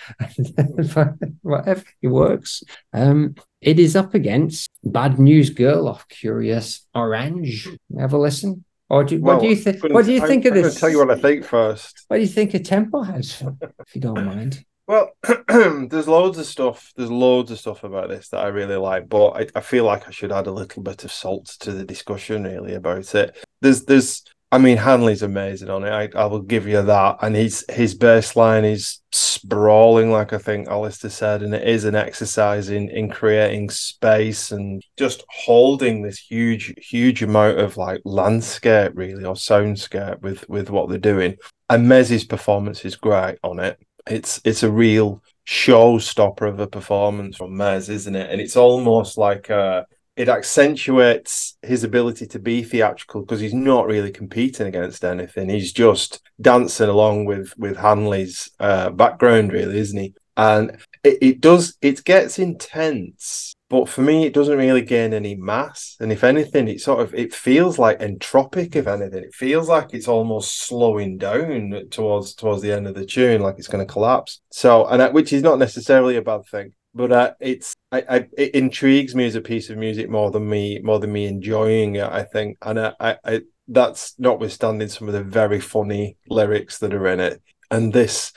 Whatever, it works. Um, it is up against Bad News Girl off Curious Orange. Have a listen. Or do, well, what do you think? What do you I, think I'm of this? I'm going to tell you what I think first. What do you think of Tempo House, if you don't mind? Well, there's loads of stuff. There's loads of stuff about this that I really like, but I, I feel like I should add a little bit of salt to the discussion really about it. There's there's. I mean, Hanley's amazing on it. I, I will give you that. And his his bass line is sprawling, like I think Alistair said, and it is an exercise in, in creating space and just holding this huge, huge amount of like landscape, really, or soundscape with, with what they're doing. And Mez's performance is great on it. It's it's a real showstopper of a performance from Mez, isn't it? And it's almost like uh, it accentuates his ability to be theatrical because he's not really competing against anything. He's just dancing along with with Hanley's uh, background, really, isn't he? And it, it does, it gets intense, but for me, it doesn't really gain any mass. And if anything, it sort of, it feels like entropic, if anything. It feels like it's almost slowing down towards towards the end of the tune, like it's going to collapse. So, and I, which is not necessarily a bad thing, but uh, it's I, I, it intrigues me as a piece of music more than me more than me enjoying it, I think. And I, I, I that's notwithstanding some of the very funny lyrics that are in it. And this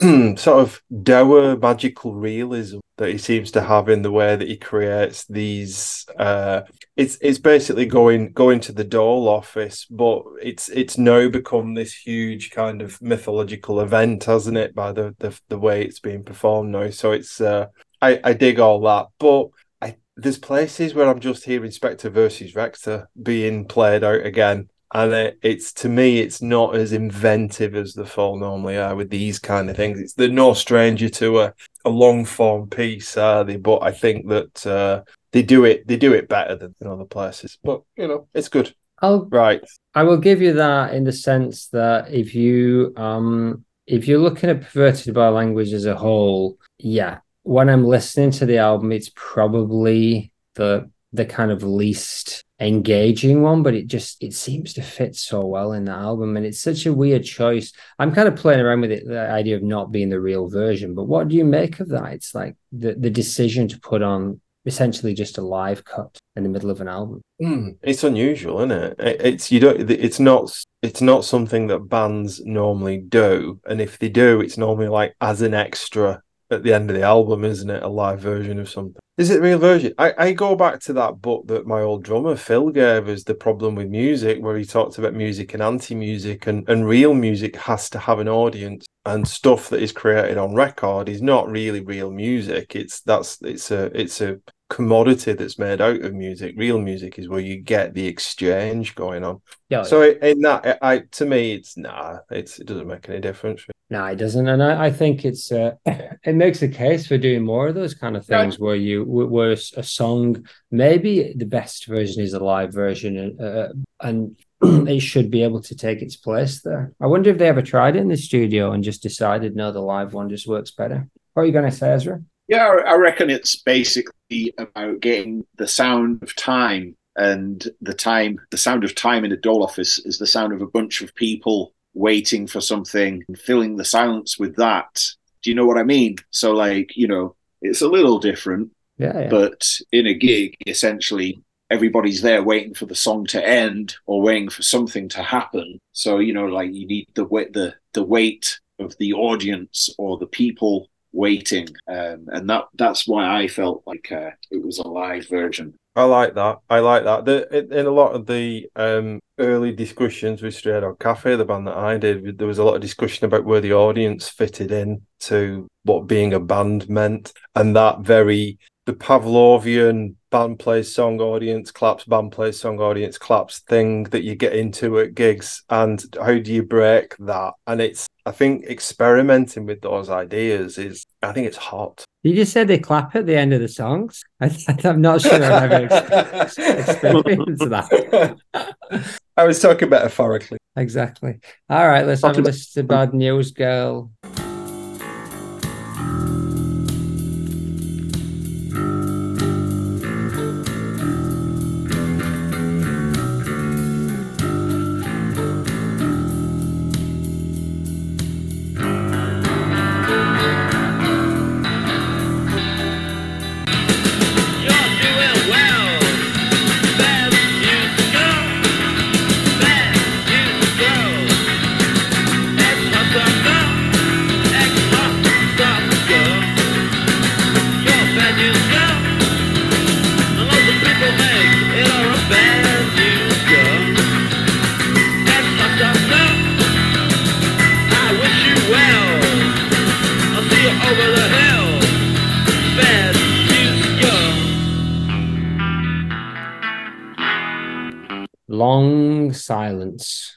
sort of dour magical realism that he seems to have in the way that he creates these. Uh, it's it's basically going going to the Dole office, but it's it's now become this huge kind of mythological event, hasn't it? By the the, the way it's being performed now, so it's uh, I I dig all that, but I, there's places where I'm just hearing Spectre versus Rector being played out again. And it, it's to me, it's not as inventive as the Fall normally are with these kind of things. It's, they're no stranger to a, a long form piece, are they? But I think that uh, they do it they do it better than in other places. But you know, it's good. I'll, right, I will give you that in the sense that if you um if you're looking at Perverted by Language as a whole, yeah, when I'm listening to the album, it's probably the the kind of least engaging one, but it just it seems to fit so well in the album, and it's such a weird choice. I'm kind of playing around with it, the idea of not being the real version, but what do you make of that? It's like the, the decision to put on essentially just a live cut in the middle of an album. Mm, it's unusual, isn't it? it it's you don't it's not it's not something that bands normally do, and if they do, it's normally like as an extra at the end of the album, isn't it? A live version of something. Is it the real version? I, I go back to that book that my old drummer Phil gave us, The Problem with Music, where he talked about music and anti-music, and, and real music has to have an audience, and stuff that is created on record is not really real music. It's that's it's a it's a commodity that's made out of music. Real music is where you get the exchange going on. Yeah. So yeah. in that, I to me, it's nah, it's it doesn't make any difference. No, it doesn't, and I, I think it's uh, it makes a case for doing more of those kind of things, right, where you where a song, maybe the best version is a live version, and uh, and it should be able to take its place there. I wonder if they ever tried it in the studio and just decided, no, the live one just works better. What are you going to say, Ezra? Yeah, I reckon it's basically about getting the sound of time, and the time, the sound of time in a Dole office is the sound of a bunch of people waiting for something and filling the silence with that. Do you know what I mean? So, like, you know, it's a little different, yeah, yeah. But in a gig, essentially, everybody's there waiting for the song to end or waiting for something to happen. So, you know, like, you need the wait, the the weight of the audience or the people waiting, um, and that that's why I felt like uh, it was a live version. I like that. I like that. The, in a lot of the um, early discussions with Stray Dog Cafe, the band that I did, there was a lot of discussion about where the audience fitted in to what being a band meant. And that very, the Pavlovian band plays song, audience claps, band plays song, audience claps thing that you get into at gigs. And how do you break that? And it's, I think experimenting with those ideas is, I think it's hot. Did you say they clap at the end of the songs? I, I'm not sure I've ever ex- experienced that. I was talking metaphorically. Exactly. All right, let's have a listen to Bad News Girl. Silence.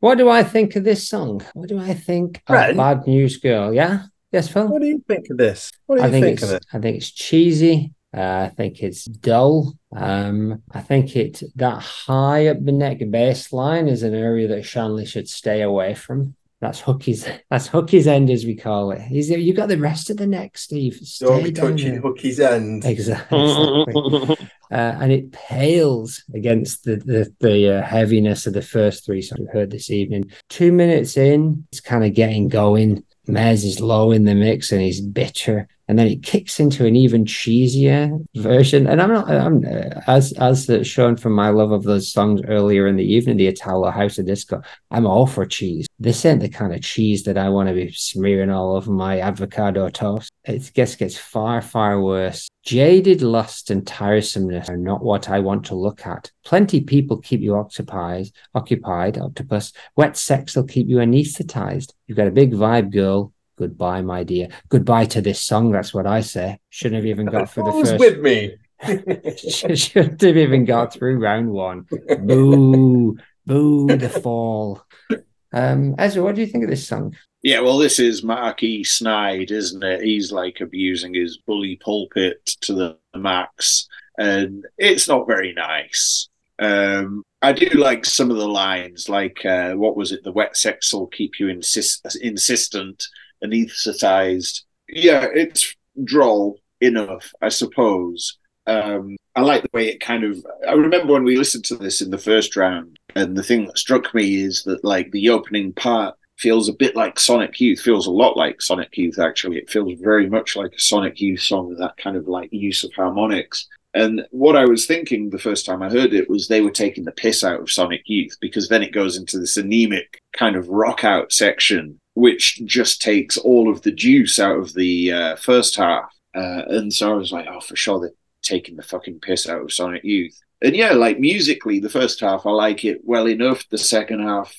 What do I think of this song? What do I think of Bad News Girl? Yeah, Yes, Phil? What do you think of this? What do you I think, think of it? I think it's cheesy. Uh, I think it's dull. Um, I think it that high up the neck bass line is an area that Shanley should stay away from. That's Hookie's. That's Hookie's end, as we call it. He's, you got the rest of the neck, Steve. Stay Don't be touching Hookie's end. Exactly. exactly. uh, and it pales against the the, the uh, heaviness of the first three songs we've heard this evening. Two minutes in, it's kind of getting going. Mez is low in the mix and he's bitter, and then it kicks into an even cheesier version. And I'm not, I'm as as shown from my love of those songs earlier in the evening, the Italo House of Disco. I'm all for cheese. This ain't the kind of cheese that I want to be smearing all over my avocado toast. It just gets far, far worse. Jaded lust and tiresomeness are not what I want to look at. Plenty people keep you occupied, occupied, octopus. Wet sex will keep you anesthetized. You've got a big vibe, girl. Goodbye, my dear. Goodbye to this song. That's what I say. Shouldn't have even got for the first. Who's with me? Shouldn't have even got through round one. Boo, boo, the fall. Um, Ezra, what do you think of this song? Yeah, well, this is Marky Snide, isn't it? He's like abusing his bully pulpit to the max, and it's not very nice. Um, I do like some of the lines, like, uh, what was it? The wet sex will keep you insist- insistent, anesthetized. Yeah, it's droll enough, I suppose. Um, I like the way it kind of... I remember when we listened to this in the first round, and the thing that struck me is that, like, the opening part feels a bit like Sonic Youth, feels a lot like Sonic Youth, actually. It feels very much like a Sonic Youth song, that kind of, like, use of harmonics. And what I was thinking the first time I heard it was they were taking the piss out of Sonic Youth, because then it goes into this anemic kind of rock-out section, which just takes all of the juice out of the uh, first half. Uh, and so I was like, oh, for sure they're taking the fucking piss out of Sonic Youth. And yeah, like musically, the first half, I like it well enough. The second half,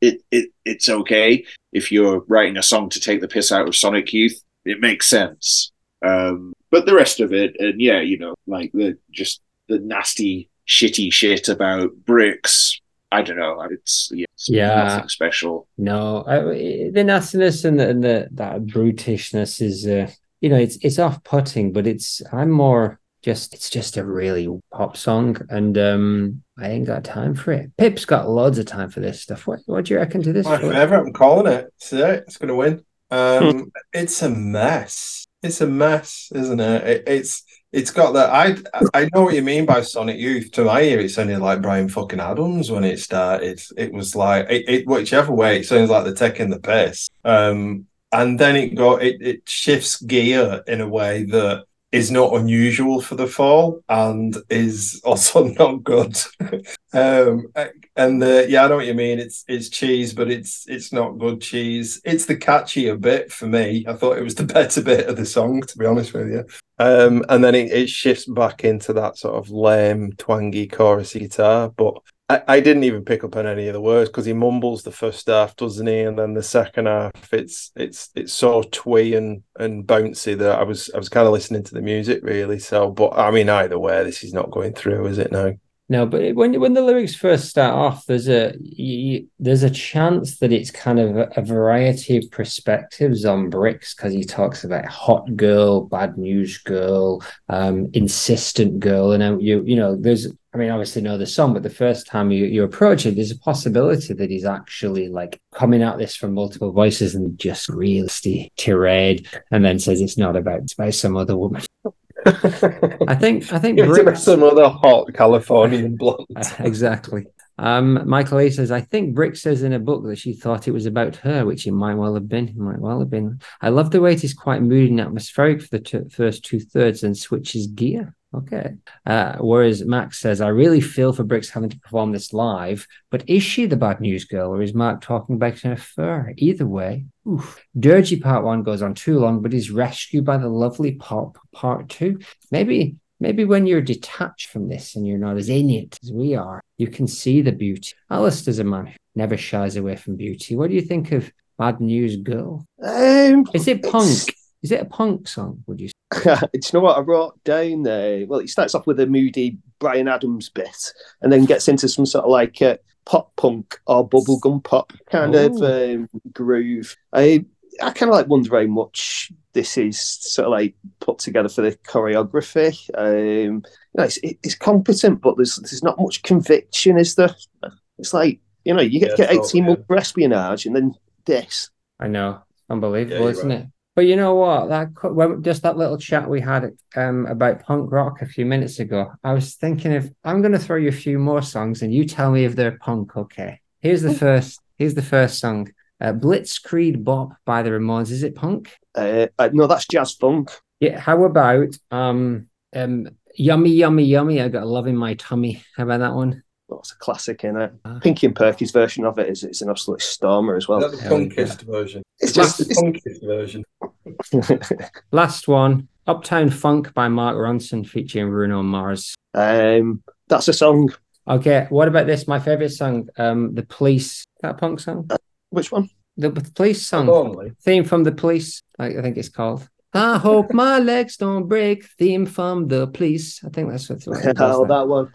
it, it it's okay. If you're writing a song to take the piss out of Sonic Youth, it makes sense. Um, but the rest of it, and yeah, you know, like the just the nasty, shitty shit about Bricks. I don't know. It's yeah, it's yeah. nothing special. No, I, the nastiness and the, and the that brutishness is, uh, you know, it's it's off-putting, but it's I'm more. Just it's just a really pop song, and um, I ain't got time for it. Pip's got loads of time for this stuff. What, what do you reckon to this? My favourite, I'm calling it. It's it. It's going to win. Um, it's a mess. It's a mess, isn't it? it it's it's got that. I I know what you mean by Sonic Youth. To my ear, it sounded like Brian fucking Adams when it started. It was like it, it whichever way, it sounds like they're taking the piss. Um, and then it got it it shifts gear in a way that is not unusual for the fall and is also not good. um, and the, yeah, I know what you mean. It's it's cheese, but it's it's not good cheese. It's the catchier bit for me. I thought it was the better bit of the song, to be honest with you. Um, and then it, it shifts back into that sort of lame, twangy, chorusy guitar. But I, I didn't even pick up on any of the words because he mumbles the first half, doesn't he? And then the second half, it's it's it's so twee and, and bouncy that I was I was kind of listening to the music really. So, but I mean, either way, this is not going through, is it now? No, but when when the lyrics first start off, there's a you, there's a chance that it's kind of a, a variety of perspectives on Bricks, because he talks about hot girl, bad news girl, um, insistent girl, and um, you you know there's. I mean, obviously know the song, but the first time you, you approach it, there's a possibility that he's actually like coming at this from multiple voices and just realistic tirade, and then says it's not about it's about some other woman. I think I think it's Bricks... about some other hot Californian blonde. Exactly. Um, Michael E. says, I think Brick says in a book that she thought it was about her, which it might well have been. It might well have been. I love the way it is quite moody and atmospheric for the t- first two thirds and switches gear. Okay. Uh, whereas Max says, I really feel for Bricks having to perform this live, but is she the bad news girl or is Mark talking about her fur? Either way, oof. Dirgy part one goes on too long, but is rescued by the lovely pop part two. Maybe, maybe when you're detached from this and you're not as in it as we are, you can see the beauty. Alistair's a man who never shies away from beauty. What do you think of Bad News Girl? Um, is it punk? It's... Is it a punk song, would you say? It's not what I wrote down there. Well, it starts off with a moody Brian Adams bit and then gets into some sort of like uh, pop punk or bubblegum pop kind oh. of um, groove. I I kind of like wonder how much this is sort of like put together for the choreography. Um, you know, it's, it's competent, but there's there's not much conviction, is there? It's like, you know, you get, yeah, get eighteen months for espionage and then this. I know, unbelievable, yeah, isn't right. it? But you know what? That when, just that little chat we had um, about punk rock a few minutes ago, I was thinking if I'm going to throw you a few more songs, and you tell me if they're punk. Okay, here's the first. Here's the first song. Uh, Blitzkrieg Bop by the Ramones. Is it punk? Uh, uh, no, that's jazz funk. Yeah. How about um, um, Yummy, Yummy, Yummy? I got a love in my tummy. How about that one? Well, it's a classic, isn't it? Uh, Pinky and Perky's version of it is it's an absolute stormer as well. That's the punkest yeah. version. It's just the punkest version. Last one, Uptown Funk by Mark Ronson featuring Bruno Mars. Um, that's a song. Okay. What about this? My favorite song, um, The Police. That punk song. Uh, Which one? The Police song. Normally. Theme from The Police, I think it's called. I hope my legs don't break. Theme from The Police. I think that's what it is. Oh, that one.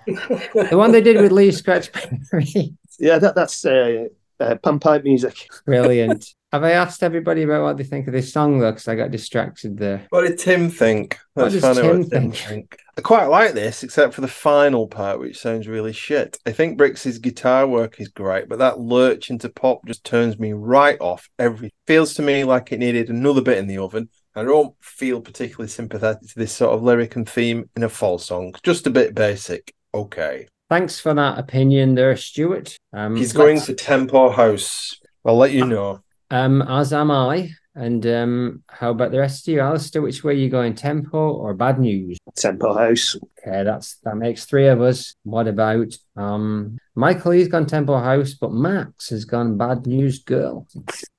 The one they did with Lee Scratch Perry. Yeah, that, that's uh, uh, pump pipe music. Brilliant. Have I asked everybody about what they think of this song, though? Because I got distracted there. What did Tim think? That's what does Tim, what Tim think? think? I quite like this, except for the final part, which sounds really shit. I think Bricks' guitar work is great, but that lurch into pop just turns me right off. Every feels to me like it needed another bit in the oven. I don't feel particularly sympathetic to this sort of lyric and theme in a fall song. Just a bit basic. Okay. Thanks for that opinion there, Stuart. Um, He's going to Tempo House. I'll let you know. Um, as am I. And um, how about the rest of you, Alistair? Which way are you going, Tempo or Bad News? Tempo House. Okay, that's that makes three of us. What about um, Michael? He's gone Tempo House, but Max has gone Bad News Girl.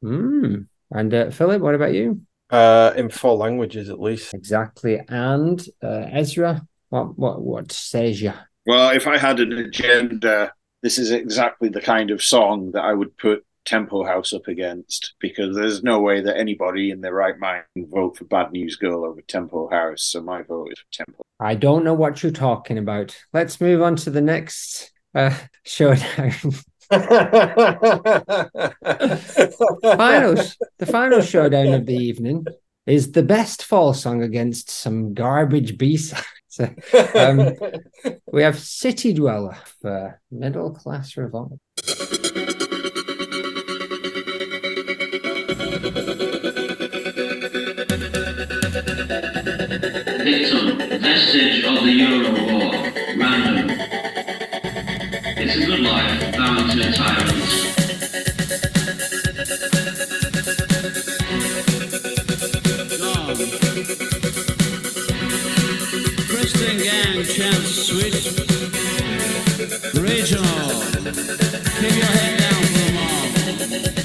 Mm. And uh, Philip, what about you? Uh, in four languages, at least. Exactly. And uh, Ezra, what what what says you? Well, if I had an agenda, this is exactly the kind of song that I would put Tempo House up against, because there's no way that anybody in their right mind can vote for Bad News Girl over Tempo House, so my vote is for Tempo. I don't know what you're talking about. Let's move on to the next uh, showdown. Finals. The final showdown of the evening is the best fall song against some garbage B-side. um, we have City Dweller for Middle Class Revolt. Dixon, vestige of the Euro War, random. It's a good life, bound to tyrants. Long. Christian gang can't switch. Regional. Keep your head down for a moment.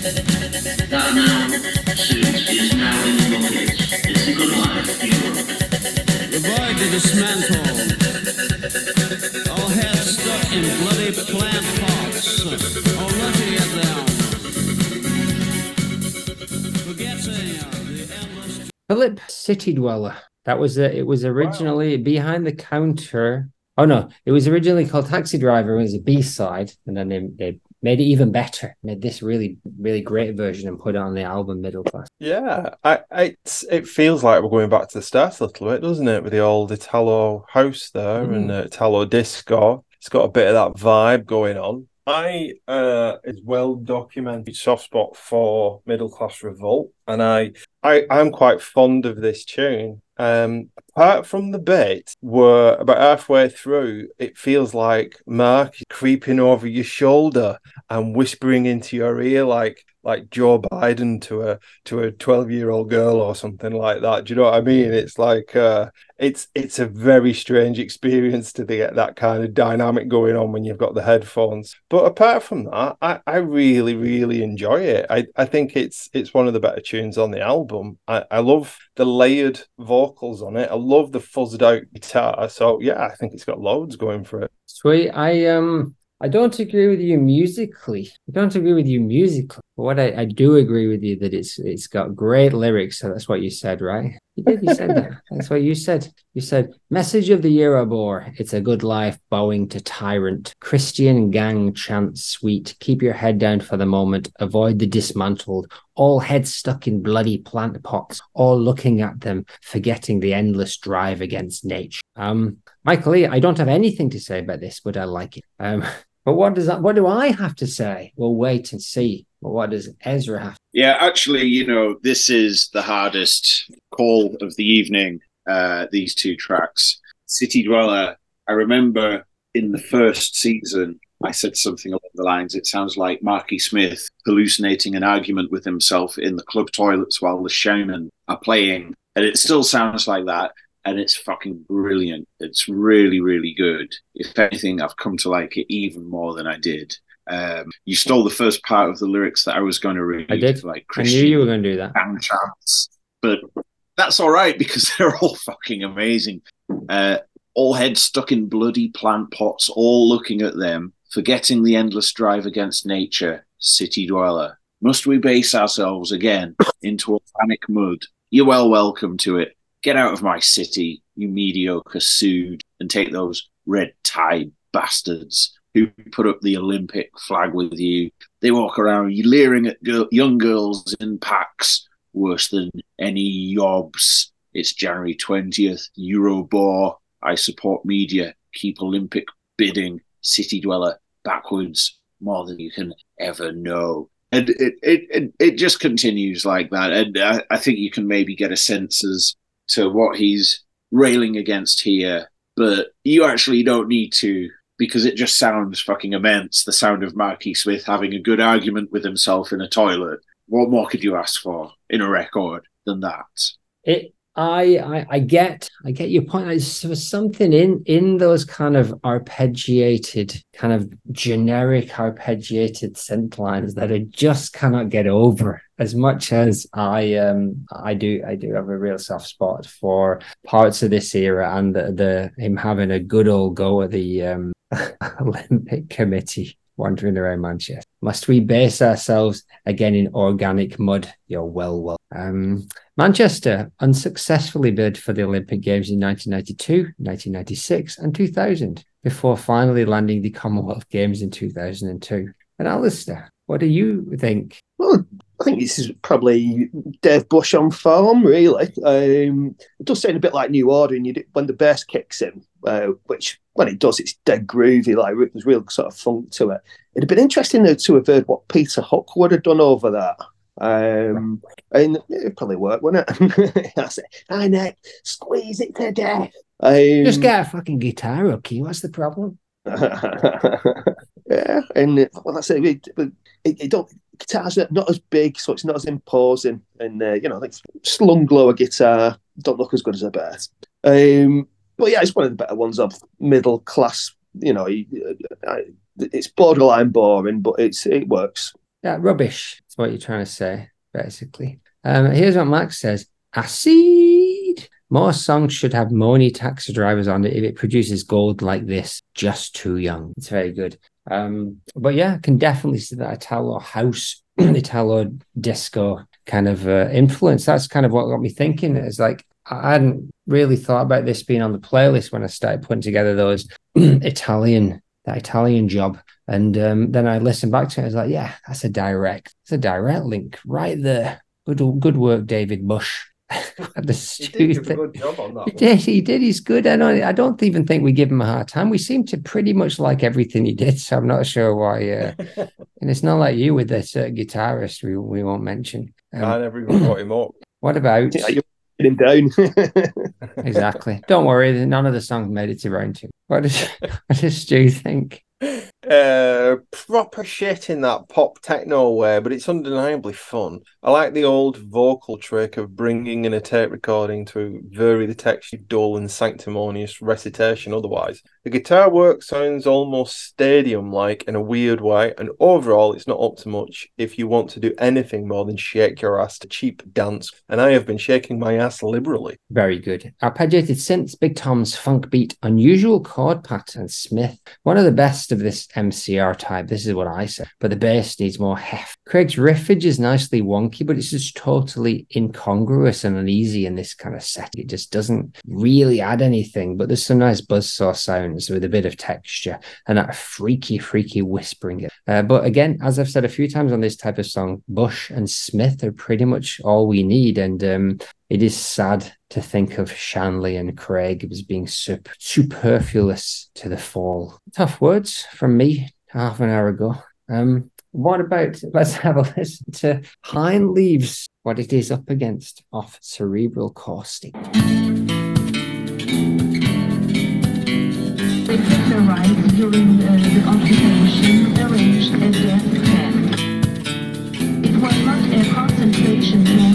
That now suits is now in the pockets. It's a good life, Euro. Avoid the dismantle. All heads stuck in bloody plant pots. All lucky at them. Forgetting the endless. Philip, City Dweller. That was a, it. Was originally wow. Behind the Counter. Oh no, it was originally called Taxi Driver. It was a B side, and then they they made it even better. Made this really really great version and put it on the album Middle Class. Yeah, I, I it's, it feels like we're going back to the start a little bit, doesn't it? With the old Italo House there mm. and uh, Italo Disco. It's got a bit of that vibe going on. I uh, is well documented soft spot for Middle Class Revolt, and I I am quite fond of this tune. Um, apart from the bit where about halfway through, it feels like Mark is creeping over your shoulder and whispering into your ear like like Joe Biden to a to a twelve-year-old girl or something like that. Do you know what I mean? It's like uh, it's it's a very strange experience to get that kind of dynamic going on when you've got the headphones. But apart from that, I, I really really enjoy it. I, I think it's it's one of the better tunes on the album. I, I love the layered vocals on it. I love the fuzzed out guitar. So yeah, I think it's got loads going for it. Sweet. I um I don't agree with you musically. I don't agree with you musically. But what I, I do agree with you that it's it's got great lyrics. So that's what you said, right? You did. You said that. That's what you said. You said, message of the Eurobore. It's a good life bowing to tyrant. Christian gang chant sweet. Keep your head down for the moment. Avoid the dismantled. All heads stuck in bloody plant pots. All looking at them, forgetting the endless drive against nature. Um, Michael E., I don't have anything to say about this, but I like it. Um, but what does that, what do I have to say? We'll wait and see. But what does Ezra have to say? Yeah, actually, you know, this is the hardest call of the evening, uh, these two tracks. City Dweller, I remember in the first season, I said something along the lines, it sounds like Marky Smith hallucinating an argument with himself in the club toilets while the showmen are playing. And it still sounds like that. And it's fucking brilliant. It's really, really good. If anything, I've come to like it even more than I did. Um, you stole the first part of the lyrics that I was going to read. I did. Like Christian, I knew you were going to do that. And chants, but that's all right because they're all fucking amazing. Uh, all heads stuck in bloody plant pots, all looking at them, forgetting the endless drive against nature. City Dweller. Must we base ourselves again into organic mud? You're well welcome to it. Get out of my city, you mediocre sood, and take those red-tied bastards who put up the Olympic flag with you. They walk around leering at girl, young girls in packs, worse than any yobs. It's January twentieth, Eurobore. I support media. Keep Olympic bidding. City Dweller, backwards, more than you can ever know. And it it, it, it just continues like that. And I, I think you can maybe get a sense as to what he's railing against here, but you actually don't need to, because it just sounds fucking immense, the sound of Marky Smith having a good argument with himself in a toilet. What more could you ask for in a record than that? It, I, I, I get, I get your point. There's, there's something in in those kind of arpeggiated, kind of generic arpeggiated synth lines that I just cannot get over. As much as I, um, I do, I do have a real soft spot for parts of this era, and the, the him having a good old go at the um. Olympic committee wandering around Manchester. Must we base ourselves again in organic mud? You're well, well. Um, Manchester unsuccessfully bid for the Olympic Games in nineteen ninety-two, nineteen ninety-six, and two thousand before finally landing the Commonwealth Games in two thousand two. And Alistair, what do you think? Well, I think this is probably Dave Bush on form, really. Um, it does sound a bit like New Order, and you do, when the bass kicks in, uh, which when it does, it's dead groovy. Like it was real sort of funk to it. It'd have been interesting though to have heard what Peter Hook would have done over that. Um, and it'd probably work, wouldn't it? That's it. I know. Squeeze it to death. Um, Just get a fucking guitar, Rookie. What's the problem? Yeah, and well, that's it. It, it, it don't. Guitar's not as big, so it's not as imposing. And, uh, you know, like slung lower guitar, don't look as good as a bass. Um, but, yeah, it's one of the better ones of middle class. You know, it's borderline boring, but it's it works. Yeah, rubbish is what you're trying to say, basically. Um, here's what Max says. Acid. More songs should have moany taxi drivers on it if it produces gold like this. Just too young. It's very good. Um, but yeah, I can definitely see that Italo house, Italo disco kind of uh, influence. That's kind of what got me thinking. It's like I hadn't really thought about this being on the playlist when I started putting together those Italian, that Italian job. And um, then I listened back to it. I was like, yeah, that's a direct, it's a direct link right there. Good, good work, David Bush. he did a good job on that. He did, he did. He's good. I don't, I don't even think we give him a hard time. We seem to pretty much like everything he did, so I'm not sure why. Uh, and it's not like you with the certain guitarist we we won't mention. Um, I never even brought him up. What about? Yeah, you put him down. Exactly. Don't worry. None of the songs made it around to him. What does what does Stu think? Uh, proper shit in that pop techno way, but it's undeniably fun. I like the old vocal trick of bringing in a tape recording to vary the texture, dull and sanctimonious recitation otherwise. The guitar work sounds almost stadium-like in a weird way, and overall it's not up to much if you want to do anything more than shake your ass to cheap dance, and I have been shaking my ass liberally. Very good. Arpeggiated synths, Big Tom's funk beat, unusual chord pattern, Smith. One of the best of this M C R type. This is what I say. But the bass needs more heft. Craig's riffage is nicely wonky, but it's just totally incongruous and uneasy in this kind of set. It just doesn't really add anything, but there's some nice buzzsaw sounds with a bit of texture and that freaky, freaky whispering. Uh, but again, as I've said a few times on this type of song, Bush and Smith are pretty much all we need. And um, it is sad to think of Shanley and Craig as being sup- superfluous to the fall. Tough words from me half an hour ago. Um, what about, let's have a listen to Hind Leaves, what it is up against off Cerebral Caustic. They took their rights during uh, the occupation arranged as death camp. It was not a concentration camp.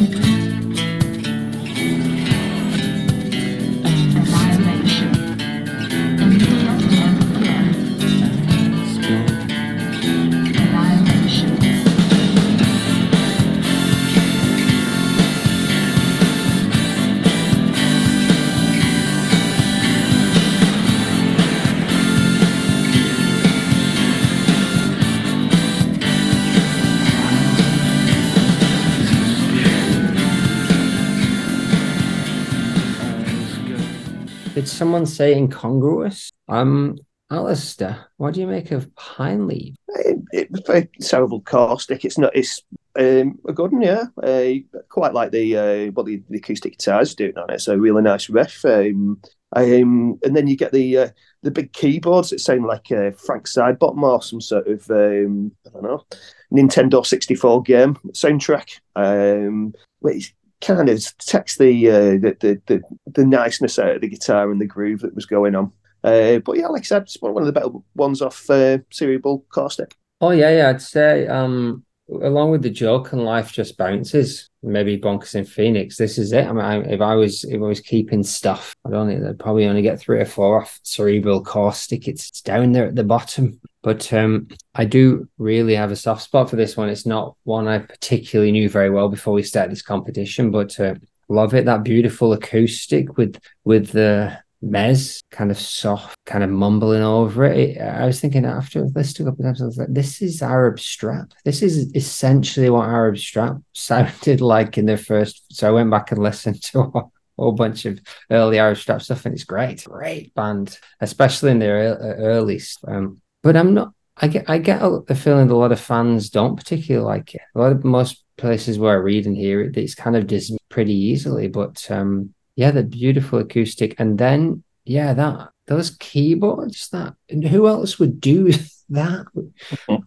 Did someone say incongruous? Um, Alistair, what do you make of Hind Leaves? It, it, it's cerebral caustic. It's not. It's um, a good one, yeah. I uh, quite like the uh, what the, the acoustic guitars doing on it. It's a really nice riff. Um, I, um, and then you get the uh, the big keyboards that sound like uh, Frank Sidebottom or some sort of um, I don't know Nintendo sixty-four game soundtrack. Um, wait. Kind of takes the, uh, the, the the the niceness out of the guitar and the groove that was going on. Uh, but yeah, like I said, it's one of the better ones off uh, Cerebral Caustic. Oh yeah, yeah, I'd say um, along with The Joke and Life Just Bounces, maybe Bonkers in Phoenix. This is it. I mean, I, if I was if I was keeping stuff, I don't think they'd probably only get three or four off Cerebral Caustic. It's, it's down there at the bottom. But um, I do really have a soft spot for this one. It's not one I particularly knew very well before we started this competition, but uh, love it. That beautiful acoustic with with the Mez, kind of soft, kind of mumbling over it. it I was thinking after this took up, I was like, this is Arab Strap. This is essentially what Arab Strap sounded like in their first. So I went back and listened to it. Whole bunch of early Arab Strap stuff, and it's great. Great band, especially in their early stuff. Um, But I'm not, I get I get the feeling that a lot of fans don't particularly like it. A lot of most places where I read and hear it, it's kind of dismissed pretty easily. But um, yeah, the beautiful acoustic. And then, yeah, that those keyboards, that who else would do that?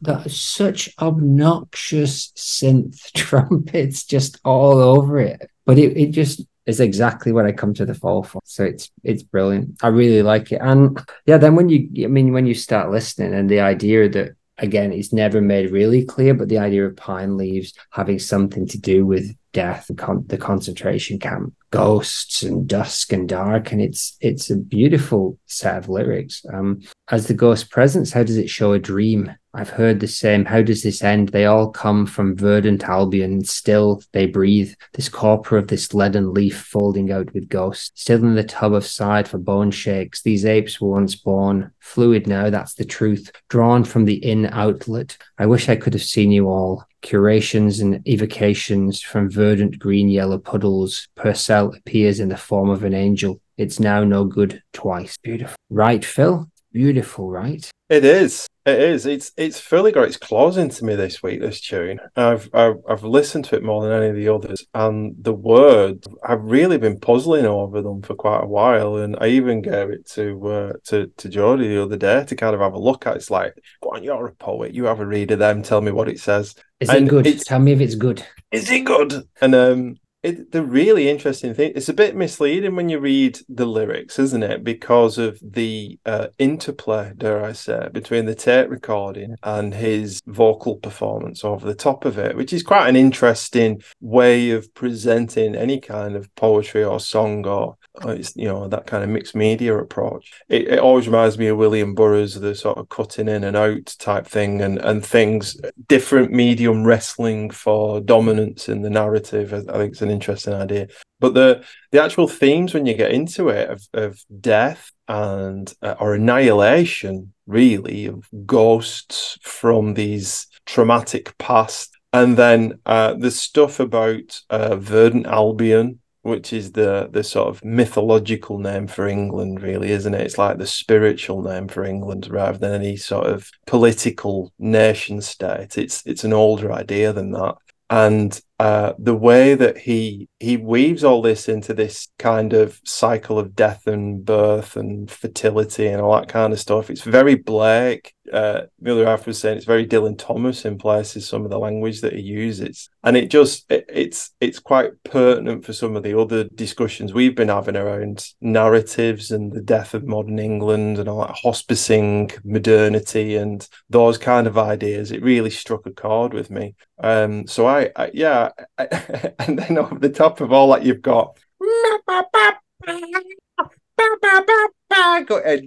That is such obnoxious synth trumpets just all over it. But it, it just... is exactly what I come to the fall for. So it's it's brilliant. I really like it. And yeah, then when you, I mean, when you start listening and the idea that, again, it's never made really clear, but the idea of Pine Leaves having something to do with death, con- the concentration camp, ghosts and dusk and dark. And it's it's a beautiful set of lyrics. Um, as the ghost presence, how does it show a dream? I've heard the same. How does this end? They all come from verdant Albion. Still they breathe. This corpora of this leaden leaf folding out with ghosts. Still in the tub of side for bone shakes. These apes were once born. Fluid now, that's the truth. Drawn from the inn outlet. I wish I could have seen you all. Curations and evocations from verdant green-yellow puddles. Purcell appears in the form of an angel. It's now no good twice. Beautiful. Right, Phil? Beautiful, right? It is. It is. It's it's fully got its claws into me this week, this tune. I've, I've I've listened to it more than any of the others, and the words, I've really been puzzling over them for quite a while, and I even gave it to uh, to, to Jodie the other day to kind of have a look at it. It's like, go on, you're a poet, you have a read of them, tell me what it says. Is and it good? Tell me if it's good. Is it good? And um, it, the really interesting thing, it's a bit misleading when you read the lyrics, isn't it? Because of the uh, interplay, dare I say, between the tape recording and his vocal performance over the top of it, which is quite an interesting way of presenting any kind of poetry or song or, or it's, you know, that kind of mixed media approach. It, it always reminds me of William Burroughs, the sort of cutting in and out type thing, and, and things, different medium wrestling for dominance in the narrative. I think it's an an interesting idea. But the the actual themes when you get into it of, of death and uh, or annihilation, really, of ghosts from these traumatic past, and then uh, the stuff about uh, Verdant Albion, which is the the sort of mythological name for England, really, isn't it? It's like the spiritual name for England rather than any sort of political nation state. It's it's an older idea than that. And uh, the way that he he weaves all this into this kind of cycle of death and birth and fertility and all that kind of stuff, it's very Blake. Uh, the other half was saying it's very Dylan Thomas in places, some of the language that he uses. And it just, it, it's it's quite pertinent for some of the other discussions we've been having around narratives and the death of modern England and all that hospicing modernity and those kind of ideas. It really struck a chord with me. Um, so I, I yeah, I, and then over the top of all that, you've got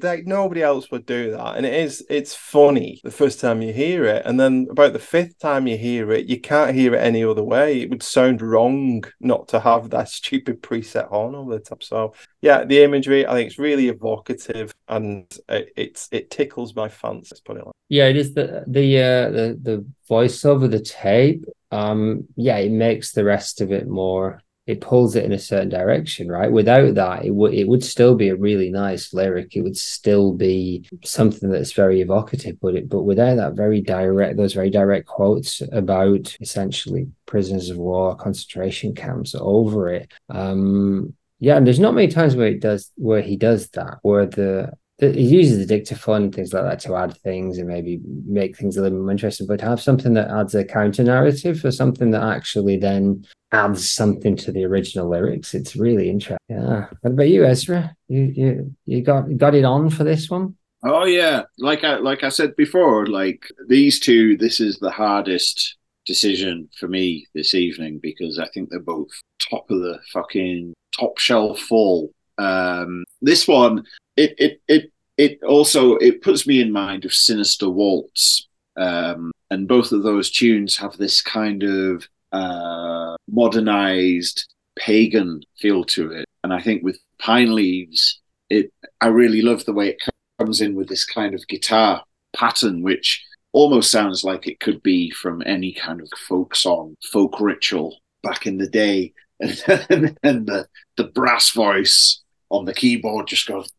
like nobody else would do that, and it is it's funny the first time you hear it, and then about the fifth time you hear it, you can't hear it any other way. It would sound wrong not to have that stupid preset horn over the top. So yeah, the imagery, I think it's really evocative, and it, it's it tickles my fancy. Let's put it like. Yeah, it is the the uh, the the voiceover, the tape. Um, yeah, it makes the rest of it more, it pulls it in a certain direction, right? Without that, it would it would still be a really nice lyric. It would still be something that's very evocative, but it but without that very direct, those very direct quotes about essentially prisoners of war, concentration camps over it. Um, yeah, and there's not many times where it does where he does that, where the he uses the dictaphone and things like that to add things and maybe make things a little more interesting, but to have something that adds a counter narrative or something that actually then adds something to the original lyrics, it's really interesting. Yeah. What about you, Ezra? You you you got you got it on for this one? Oh yeah, like I like I said before, like these two, this is the hardest decision for me this evening because I think they're both top of the fucking top shelf fall. Um, this one. It it it it also it puts me in mind of Sinister Waltz, um, and both of those tunes have this kind of uh, modernized pagan feel to it. And I think with Pine Leaves, it I really love the way it comes in with this kind of guitar pattern, which almost sounds like it could be from any kind of folk song, folk ritual back in the day, and then and the the brass voice on the keyboard just goes.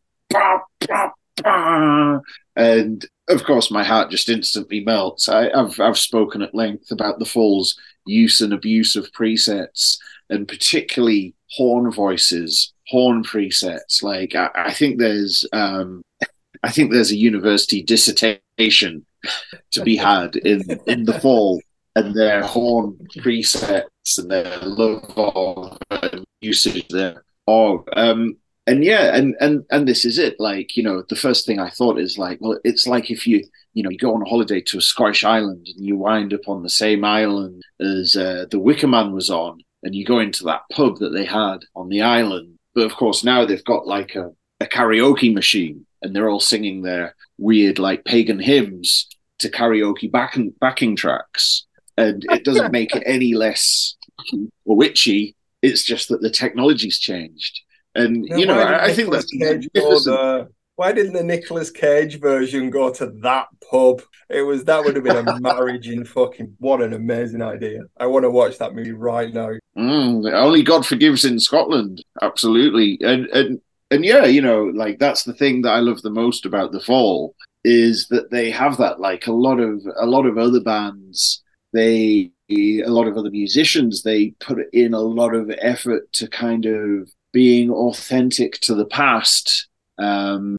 And of course, my heart just instantly melts. I, I've I've spoken at length about the Fall's use and abuse of presets, and particularly horn voices, horn presets. Like I, I think there's, um, I think there's a university dissertation to be had in in the Fall and their horn presets and their love of and usage there. Oh, um. And yeah, and, and and this is it. Like, you know, the first thing I thought is like, well, it's like if you, you know, you go on a holiday to a Scottish island and you wind up on the same island as uh, the Wicker Man was on, and you go into that pub that they had on the island. But of course, now they've got like a, a karaoke machine, and they're all singing their weird like pagan hymns to karaoke backing backing tracks, and it doesn't make it any less witchy. It's just that the technology's changed. And, now, you know, I, I think that's the, why didn't the Nicolas Cage version go to that pub? It was that would have been a marriage in fucking, what an amazing idea. I want to watch that movie right now. Mm, only God forgives in Scotland. Absolutely. And, and, and yeah, you know, like that's the thing that I love the most about the Fall is that they have that, like a lot of, a lot of other bands, they, a lot of other musicians, they put in a lot of effort to kind of, being authentic to the past, um,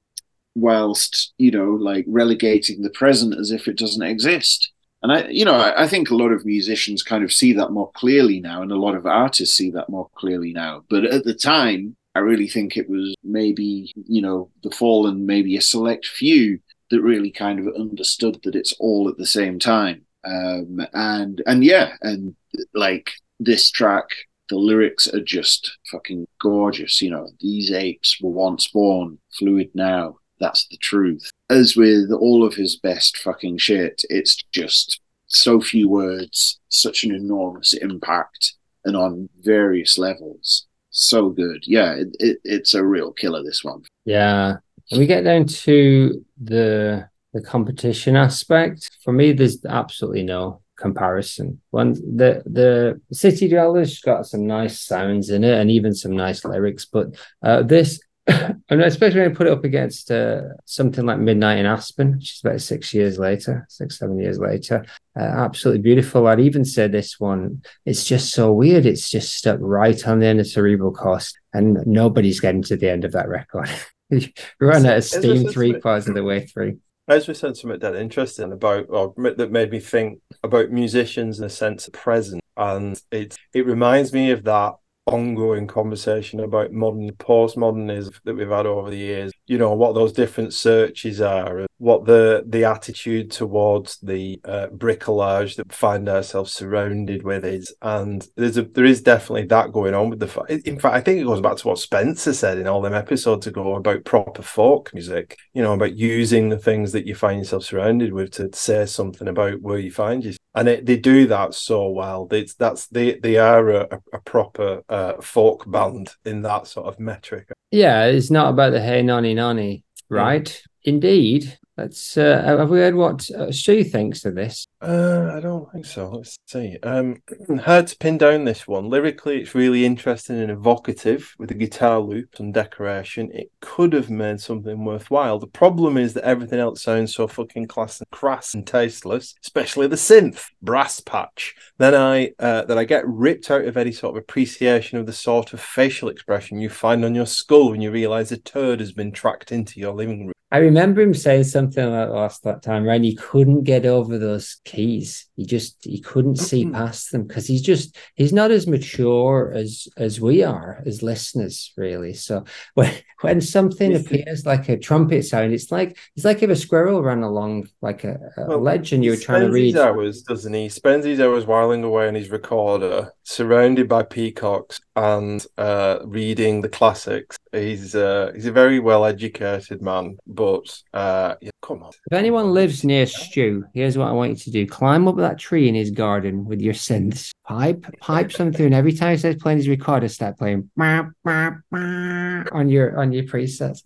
whilst, you know, like relegating the present as if it doesn't exist. And I, you know, I, I think a lot of musicians kind of see that more clearly now, and a lot of artists see that more clearly now. But at the time, I really think it was maybe, you know, the Fall and maybe a select few that really kind of understood that it's all at the same time. Um, and, and yeah, and like this track, the lyrics are just fucking gorgeous. You know, these apes were once born, fluid now. That's the truth. As with all of his best fucking shit, it's just so few words, such an enormous impact. and on various levels. So good. Yeah, it, it, it's a real killer, this one. Yeah. And we get down to the the competition aspect. For me, there's absolutely no comparison. One, the the City Dweller's got some nice sounds in it and even some nice lyrics, but uh, this, I mean, especially when I put it up against uh, something like Midnight in Aspen, which is about six years later, six, seven years later. Uh, absolutely beautiful. I'd even say this one, it's just so weird. It's just stuck right on the end of cerebral cost, and nobody's getting to the end of that record. We're on at a steam three quarters of the way through. As we said, something that interesting about, or that made me think about musicians in a sense of present, and it it reminds me of that ongoing conversation about modern postmodernism that we've had over the years. You know, what those different searches are, what the the attitude towards the uh, bricolage that we find ourselves surrounded with is, and there's a there is definitely that going on with the. In fact, I think it goes back to what Spencer said in all them episodes ago about proper folk music. You know, about using the things that you find yourself surrounded with to say something about where you find yourself, and it, they do that so well. It's that's they they are a, a proper uh, folk band in that sort of metric. Yeah, it's not about the hey nonny nonny, right? Yeah. Indeed. Let's uh, have we heard what uh, she thinks of this? Uh, I don't think so. Let's see. Um, hard to pin down this one. Lyrically, it's really interesting and evocative with the guitar loops and decoration. It could have made something worthwhile. The problem is that everything else sounds so fucking class and crass and tasteless, especially the synth brass patch. Then I uh, that I get ripped out of any sort of appreciation of the sort of facial expression you find on your skull when you realise a turd has been tracked into your living room. I remember him saying something like last that time, right? He couldn't get over those keys. He just he couldn't see past them because he's just he's not as mature as as we are as listeners, really. So when when something appears like a trumpet sound, it's like it's like if a squirrel ran along like a, a well, ledge and you were trying to read. He spends his hours, doesn't he? He spends his hours whiling away on his recorder, surrounded by peacocks and uh, reading the classics. He's uh, he's a very well educated man. But uh, yeah, come on. If anyone lives near Stu, here's what I want you to do: climb up that tree in his garden with your synths, pipe, pipe something, and every time he starts playing his recorder, start playing bah, bah, bah, on your on your presets.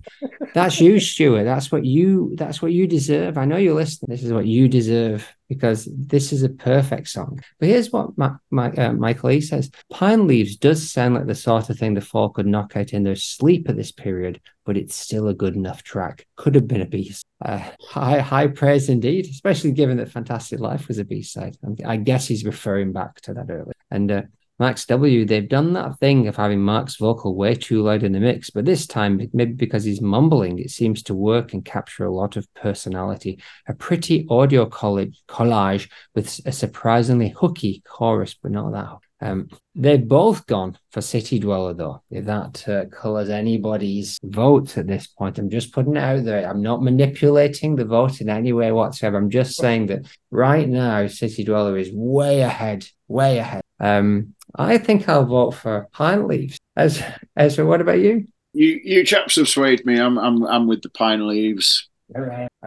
That's you, Stuart. That's what you. That's what you deserve. I know you're listening. This is what you deserve. Because this is a perfect song. But here's what Ma- Ma- uh, Michael E. says. Pine Leaves does sound like the sort of thing the folk could knock out in their sleep at this period, but it's still a good enough track. Could have been a B-side. Uh, high, high praise indeed, especially given that Fantastic Life was a B-side. I guess he's referring back to that earlier. And uh, Max W., they've done that thing of having Mark's vocal way too loud in the mix, but this time, maybe because he's mumbling, it seems to work and capture a lot of personality. A pretty audio collage with a surprisingly hooky chorus, but not that hooky. Um, they've both gone for City Dweller, though. If that uh, colours anybody's vote at this point, I'm just putting it out there. I'm not manipulating the vote in any way whatsoever. I'm just saying that right now, City Dweller is way ahead, way ahead. Um, I think I'll vote for Pine Leaves. As Ezra, what about you? You you chaps have swayed me. I'm I'm I'm with the Pine Leaves.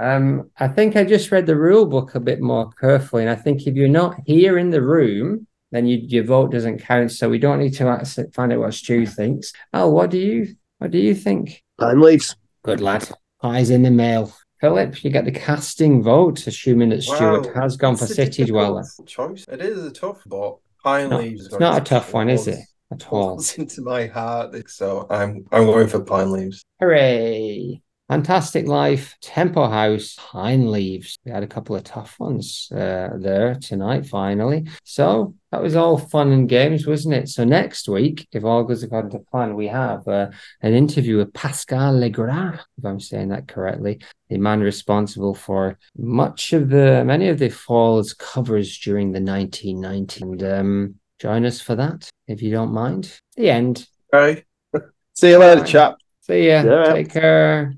Um, I think I just read the rule book a bit more carefully, and I think if you're not here in the room, then you, your vote doesn't count. So we don't need to find out what Stu thinks. Oh, what do you what do you think? Pine Leaves. Good lad. Pies in the mail. Philip, you get the casting vote, assuming that Stuart wow. has gone it's for City Dweller. Choice. It is a tough vote. Pine no, Leaves. It's not a tough one, is it? At all. It's into my heart, so I'm I'm going for Pine Leaves. Hooray! Fantastic Life, Tempo House, Pine Leaves. We had a couple of tough ones uh, there tonight, finally. So that was all fun and games, wasn't it? So next week, if all goes according to plan, we have uh, an interview with Pascal Legras, if I'm saying that correctly, the man responsible for much of the many of the Falls covers during the nineteen nineties. And um, join us for that, if you don't mind. The end. All right. See you later, chap. See ya. Yeah. Take care.